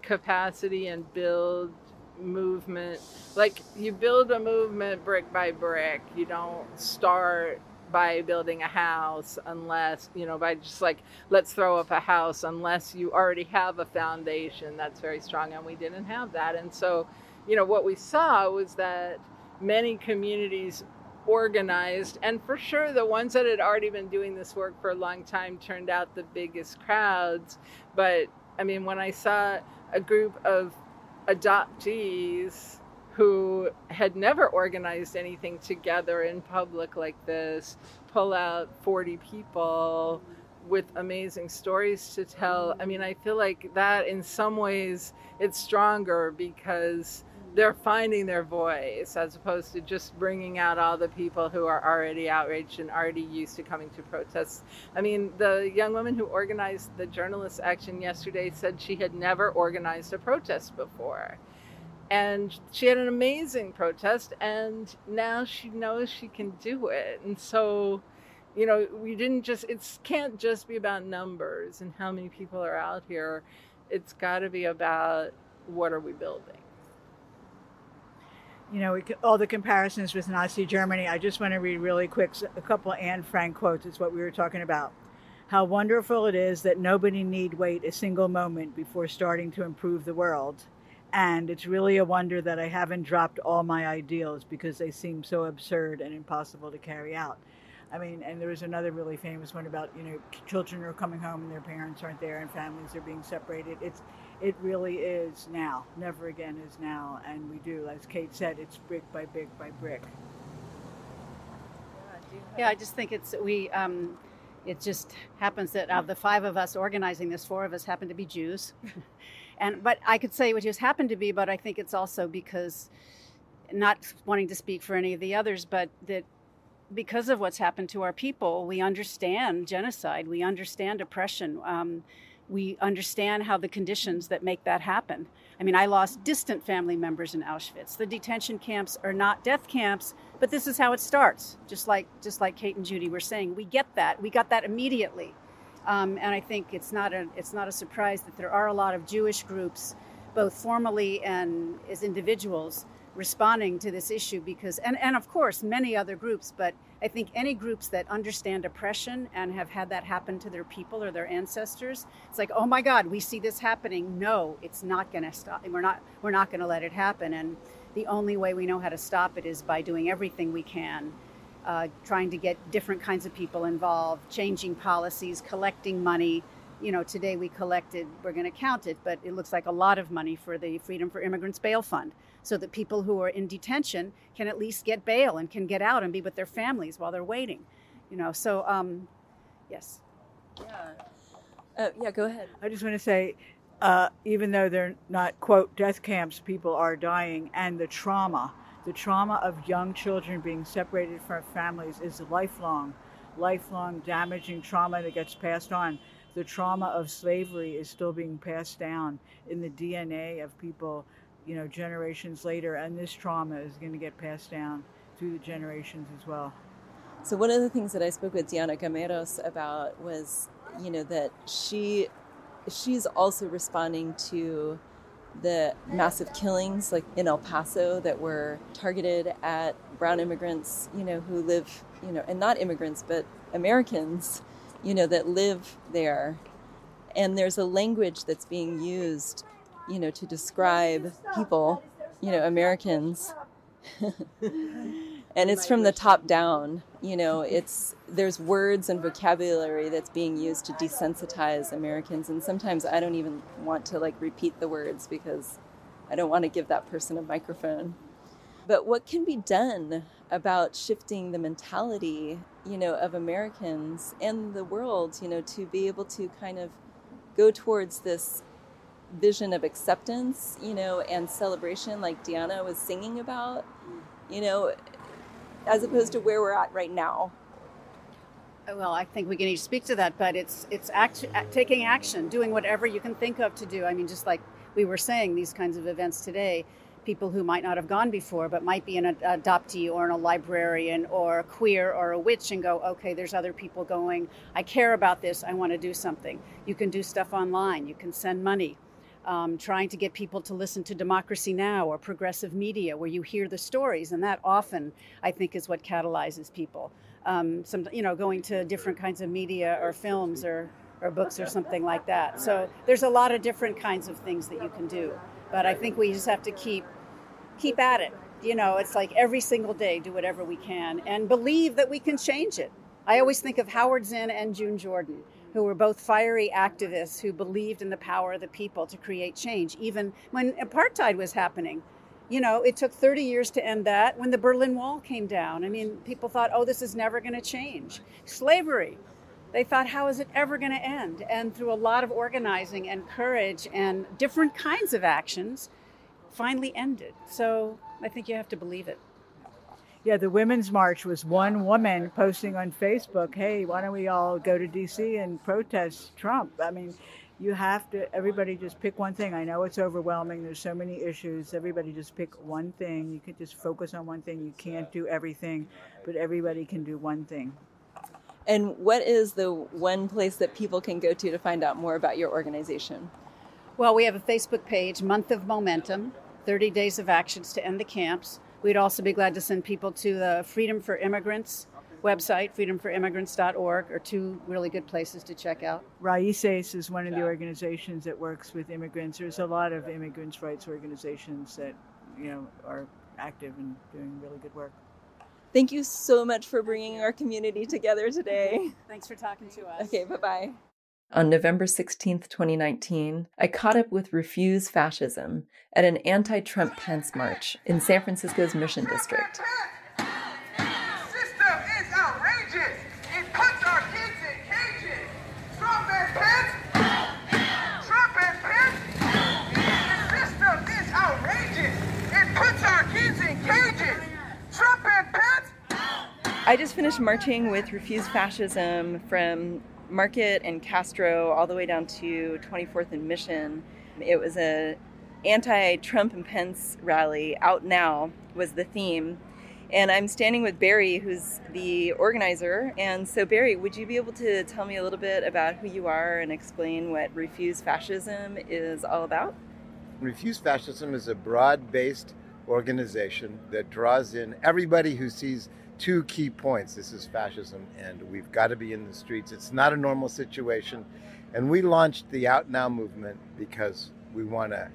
capacity and build movement. Like, you build a movement brick by brick. You don't start by building a house unless, you know, by just like, let's throw up a house, unless you already have a foundation that's very strong. And we didn't have that. And so, you know, what we saw was that many communities organized, and for sure the ones that had already been doing this work for a long time turned out the biggest crowds. But I mean, when I saw a group of adoptees who had never organized anything together in public like this pull out 40 people with amazing stories to tell, I mean, I feel like that in some ways it's stronger, because they're finding their voice, as opposed to just bringing out all the people who are already outraged and already used to coming to protests. I mean, the young woman who organized the journalist action yesterday said she had never organized a protest before. And she had an amazing protest, and now she knows she can do it. And so, you know, it can't just be about numbers and how many people are out here. It's got to be about, what are we building? you know, all the comparisons with Nazi Germany. I just want to read really quick a couple of Anne Frank quotes. It's what we were talking about. How wonderful it is that nobody need wait a single moment before starting to improve the world. And it's really a wonder that I haven't dropped all my ideals because they seem so absurd and impossible to carry out. I mean, and there was another really famous one about, you know, children are coming home and their parents aren't there and families are being separated. It really is now. Never again is now. And we do, as Kate said, it's brick by brick by brick. Yeah, I just think it's, it just happens that out of the five of us organizing this, four of us happen to be Jews. But I could say what Jews happen to be, but I think it's also because, not wanting to speak for any of the others, but that because of what's happened to our people, we understand genocide, we understand oppression, we understand how the conditions that make that happen. I mean, I lost distant family members in Auschwitz. The detention camps are not death camps, but this is how it starts. Just like Kate and Judy were saying, we get that. We got that immediately. And I think it's not a surprise that there are a lot of Jewish groups, both formally and as individuals, responding to this issue because, and of course, many other groups, but I think any groups that understand oppression and have had that happen to their people or their ancestors, it's like, oh my God, we see this happening. No, it's not going to stop. We're not going to let it happen. And the only way we know how to stop it is by doing everything we can. Trying to get different kinds of people involved, changing policies, collecting money. You know, today we collected, we're going to count it, but it looks like a lot of money for the Freedom for Immigrants Bail Fund so that people who are in detention can at least get bail and can get out and be with their families while they're waiting. You know, so, yes. Yeah. Yeah, go ahead. I just want to say, even though they're not, quote, death camps, people are dying, and the trauma of young children being separated from families is lifelong damaging trauma that gets passed on. The trauma of slavery is still being passed down in the DNA of people, you know, generations later, and this trauma is going to get passed down through the generations as well. So one of the things that I spoke with Diana Gameros about was, you know, that she's also responding to the massive killings like in El Paso that were targeted at brown immigrants, you know, who live, you know, and not immigrants, but Americans, you know, that live there. And there's a language that's being used, you know, to describe people, you know, Americans. And it's from the top down, you know, there's words and vocabulary that's being used to desensitize Americans. And sometimes I don't even want to like repeat the words because I don't want to give that person a microphone. But what can be done about shifting the mentality, you know, of Americans and the world, you know, to be able to kind of go towards this vision of acceptance, you know, and celebration like Diana was singing about, you know, as opposed to where we're at right now? Well, I think we can each speak to that, but it's taking action, doing whatever you can think of to do. I mean, just like we were saying, these kinds of events today, people who might not have gone before, but might be an adoptee or a librarian or a queer or a witch and go, okay, there's other people going. I care about this. I want to do something. You can do stuff online. You can send money. Trying to get people to listen to Democracy Now! Or progressive media where you hear the stories. And that often, I think, is what catalyzes people. Going to different kinds of media or films or books or something like that. So there's a lot of different kinds of things that you can do. But I think we just have to keep at it. You know, it's like every single day, do whatever we can and believe that we can change it. I always think of Howard Zinn and June Jordan, who were both fiery activists who believed in the power of the people to create change, even when apartheid was happening. You know, it took 30 years to end that when the Berlin Wall came down. I mean, people thought, oh, this is never going to change. Slavery. They thought, how is it ever going to end? And through a lot of organizing and courage and different kinds of actions, finally ended. So I think you have to believe it. Yeah, the Women's March was one woman posting on Facebook, hey, why don't we all go to D.C. and protest Trump? I mean, you have to, everybody just pick one thing. I know it's overwhelming. There's so many issues. Everybody just pick one thing. You can just focus on one thing. You can't do everything, but everybody can do one thing. And what is the one place that people can go to find out more about your organization? Well, we have a Facebook page, Month of Momentum, 30 Days of Actions to End the Camps. We'd also be glad to send people to the Freedom for Immigrants website, freedomforimmigrants.org, are two really good places to check out. RAICES is one of the organizations that works with immigrants. There's a lot of immigrants' rights organizations that, you know, are active and doing really good work. Thank you so much for bringing our community together today. Thanks for talking to us. Okay, bye-bye. On November 16th, 2019, I caught up with Refuse Fascism at an anti-Trump Pence march in San Francisco's Mission District. I just finished marching with Refuse Fascism from Market and Castro all the way down to 24th and Mission. It was an anti-Trump and Pence rally. Out Now was the theme. And I'm standing with Barry, who's the organizer. And so, Barry, would you be able to tell me a little bit about who you are and explain what Refuse Fascism is all about? Refuse Fascism is a broad-based organization that draws in everybody who sees two key points. This is fascism, and we've got to be in the streets. It's not a normal situation. And we launched the Out Now movement because we want to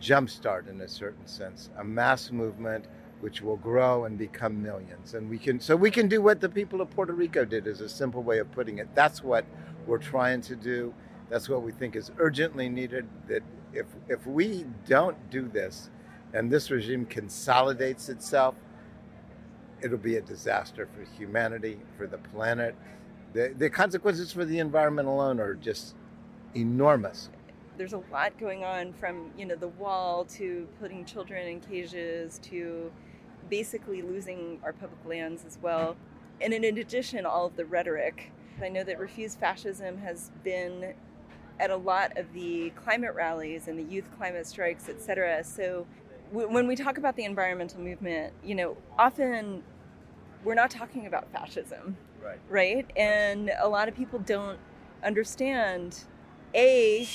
jumpstart, in a certain sense, a mass movement which will grow and become millions. And we can do what the people of Puerto Rico did, is a simple way of putting it. That's what we're trying to do. That's what we think is urgently needed. That if we don't do this, and this regime consolidates itself, it'll be a disaster for humanity, for the planet. The consequences for the environment alone are just enormous. There's a lot going on, from, you know, the wall to putting children in cages to basically losing our public lands as well. And in addition, all of the rhetoric. I know that Refuse Fascism has been at a lot of the climate rallies and the youth climate strikes, et cetera. So when we talk about the environmental movement, you know, often we're not talking about fascism, right? And a lot of people don't understand, A,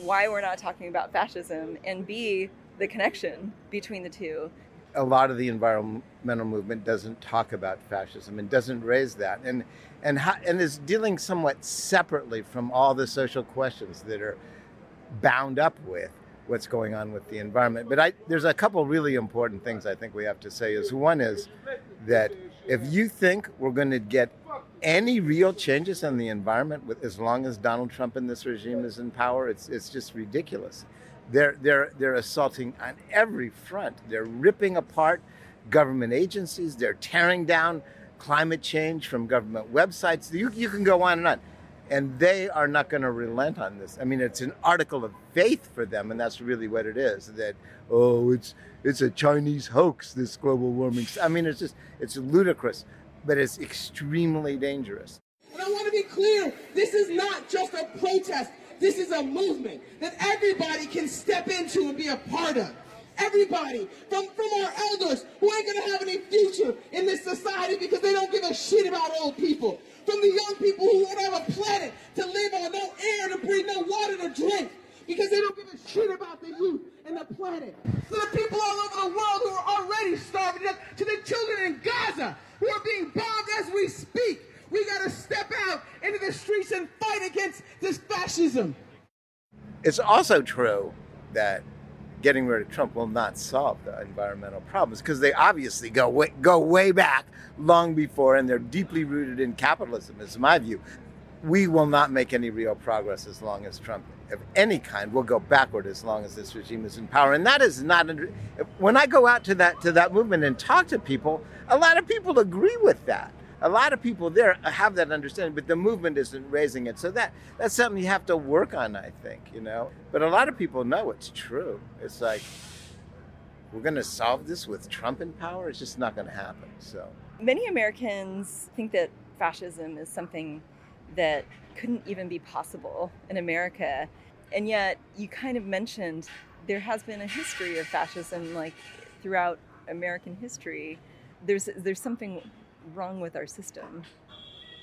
why we're not talking about fascism, and B, the connection between the two. A lot of the environmental movement doesn't talk about fascism and doesn't raise that, and is dealing somewhat separately from all the social questions that are bound up with what's going on with the environment. But there's a couple really important things I think we have to say. One is that if you think we're going to get any real changes in the environment with, as long as Donald Trump and this regime is in power, it's just ridiculous. They're assaulting on every front. They're ripping apart government agencies. They're tearing down climate change from government websites. You can go on and on. And they are not going to relent on this. I mean, it's an article of faith for them, and that's really what it is. That, oh, it's a Chinese hoax, this global warming. I mean, it's ludicrous, but it's extremely dangerous. And I want to be clear, this is not just a protest. This is a movement that everybody can step into and be a part of. Everybody, from our elders, who ain't going to have any future in this society because they don't give a shit about old people, from the young people who don't have a planet to live on, no air to breathe, no water to drink, because they don't give a shit about the youth and the planet, to the people all over the world who are already starving, to the children in Gaza who are being bombed as we speak. We got to step out into the streets and fight against this fascism. It's also true that getting rid of Trump will not solve the environmental problems, because they obviously go way back long before, and they're deeply rooted in capitalism, is my view. We will not make any real progress as long as Trump, of any kind, will go backward as long as this regime is in power. And that is not, when I go out to that movement and talk to people, a lot of people agree with that. A lot of people there have that understanding, but the movement isn't raising it. So that's something you have to work on, I think, you know. But a lot of people know it's true. It's like, we're going to solve this with Trump in power? It's just not going to happen. So many Americans think that fascism is something that couldn't even be possible in America. And yet, you kind of mentioned there has been a history of fascism, like, throughout American history. There's something wrong with our system.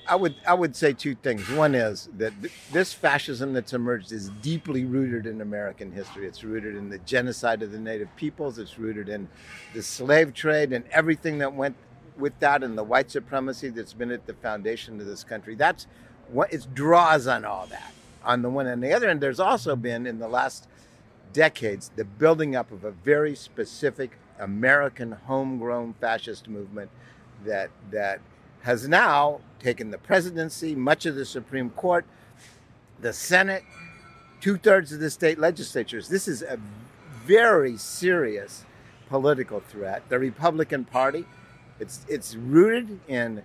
I would say two things. One is that this fascism that's emerged is deeply rooted in American history. It's rooted in the genocide of the native peoples. It's rooted in the slave trade and everything that went with that, and the white supremacy that's been at the foundation of this country. That's what it draws on all that. On the one and the other end, there's also been in the last decades the building up of a very specific American homegrown fascist movement that has now taken the presidency, much of the Supreme Court, the Senate, 2/3 of the state legislatures. This is a very serious political threat. The Republican Party, it's rooted in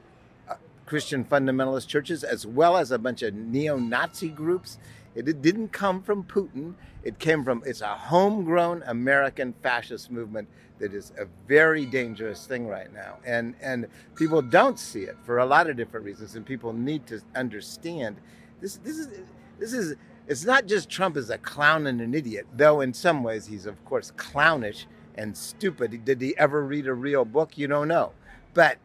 Christian fundamentalist churches as well as a bunch of neo-Nazi groups. It didn't come from Putin. It's a homegrown American fascist movement that is a very dangerous thing right now. And people don't see it for a lot of different reasons. And people need to understand this is it's not just Trump is a clown and an idiot, though in some ways he's of course clownish and stupid. Did he ever read a real book? You don't know. But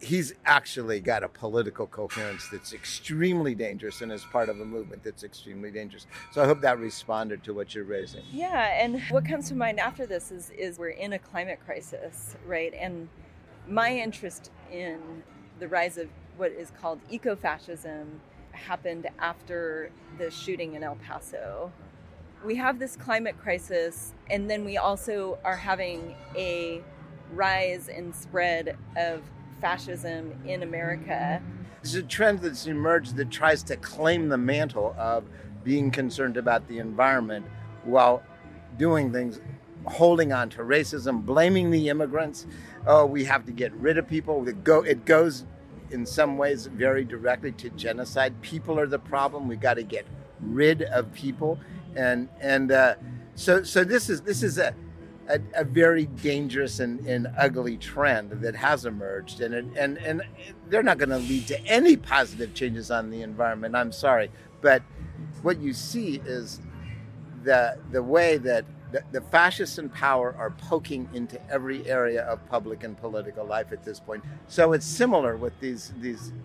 he's actually got a political coherence that's extremely dangerous and is part of a movement that's extremely dangerous. So I hope that responded to what you're raising. Yeah, and what comes to mind after this is we're in a climate crisis, right? And my interest in the rise of what is called eco-fascism happened after the shooting in El Paso. We have this climate crisis, and then we also are having a rise and spread of fascism in America. There's a trend that's emerged that tries to claim the mantle of being concerned about the environment while doing things, holding on to racism, blaming the immigrants. Oh, we have to get rid of people. It goes in some ways very directly to genocide. People are the problem. We got to get rid of people, and so this is a very dangerous and ugly trend that has emerged, and they're not going to lead to any positive changes on the environment. I'm sorry, but what you see is the way that the fascists in power are poking into every area of public and political life at this point. So it's similar with these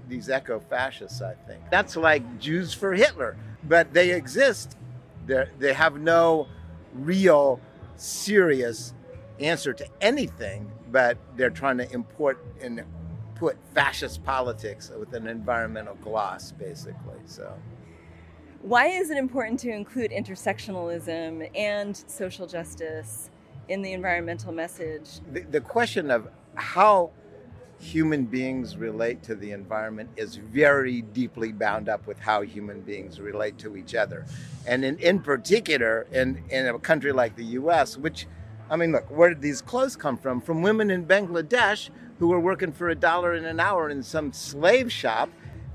eco-fascists. I think that's like Jews for Hitler, but they exist. They have no real serious answer to anything, but they're trying to import and put fascist politics with an environmental gloss, basically. So why is it important to include intersectionalism and social justice in the environmental message? The question of how human beings relate to the environment is very deeply bound up with how human beings relate to each other. And in particular, in a country like the U.S., which, I mean, look, where did these clothes come from? From women in Bangladesh who were working for $1 an hour in some slave shop.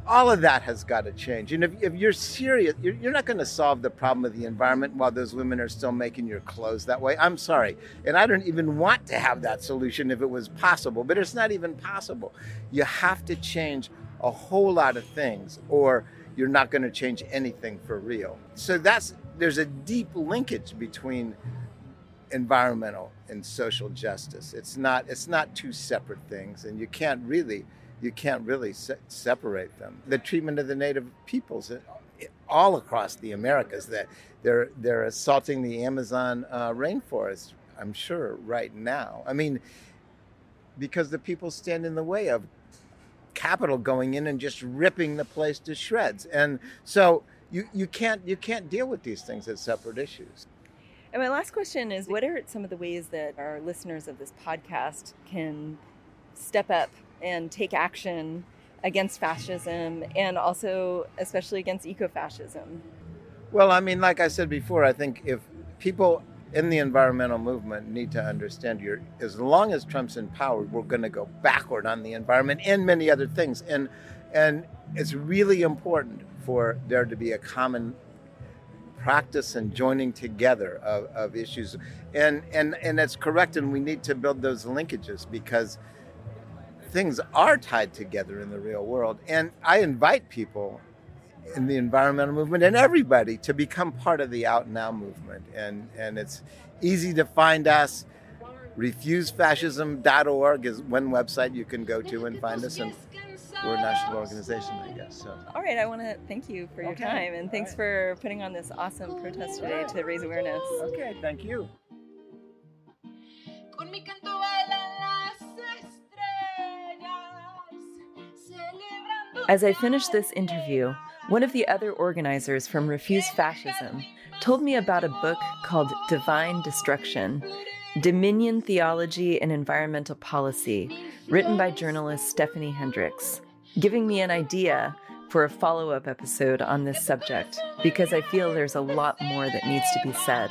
All of that has got to change. And if you're serious, you're not going to solve the problem of the environment while those women are still making your clothes that way. I'm sorry. And I don't even want to have that solution if it was possible, but it's not even possible. You have to change a whole lot of things or you're not going to change anything for real. So there's a deep linkage between environmental and social justice. It's not two separate things, and you can't really separate them. The treatment of the native peoples all across the Americas, that they're assaulting the Amazon rainforest, I'm sure, right now. I mean, because the people stand in the way of capital going in and just ripping the place to shreds. And so you can't deal with these things as separate issues. And my last question is, what are some of the ways that our listeners of this podcast can step up and take action against fascism and also especially against eco-fascism? Well, I mean, like I said before, I think if people in the environmental movement need to understand as long as Trump's in power, we're gonna go backward on the environment and many other things. And it's really important for there to be a common practice and joining together of issues. And that's correct, and we need to build those linkages because things are tied together in the real world. And I invite people in the environmental movement and everybody to become part of the Out Now movement. And it's easy to find us. RefuseFascism.org is one website you can go to and find us. And we're a national organization, I guess. So. All right, I want to thank you for your time, and thanks for putting on this awesome protest today to raise awareness. Okay, thank you. As I finished this interview, one of the other organizers from Refuse Fascism told me about a book called Divine Destruction, Dominion Theology and Environmental Policy, written by journalist Stephanie Hendricks, giving me an idea for a follow-up episode on this subject, because I feel there's a lot more that needs to be said.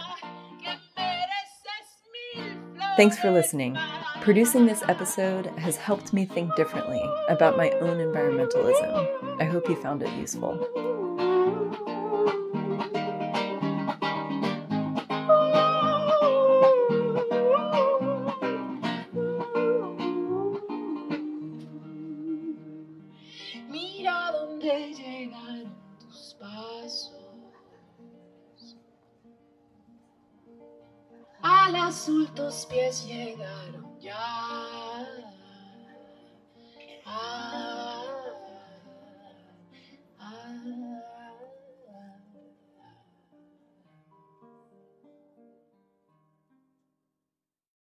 Thanks for listening. Producing this episode has helped me think differently about my own environmentalism. I hope you found it useful. Tus pies llegaron ya. Ah, ah, ah.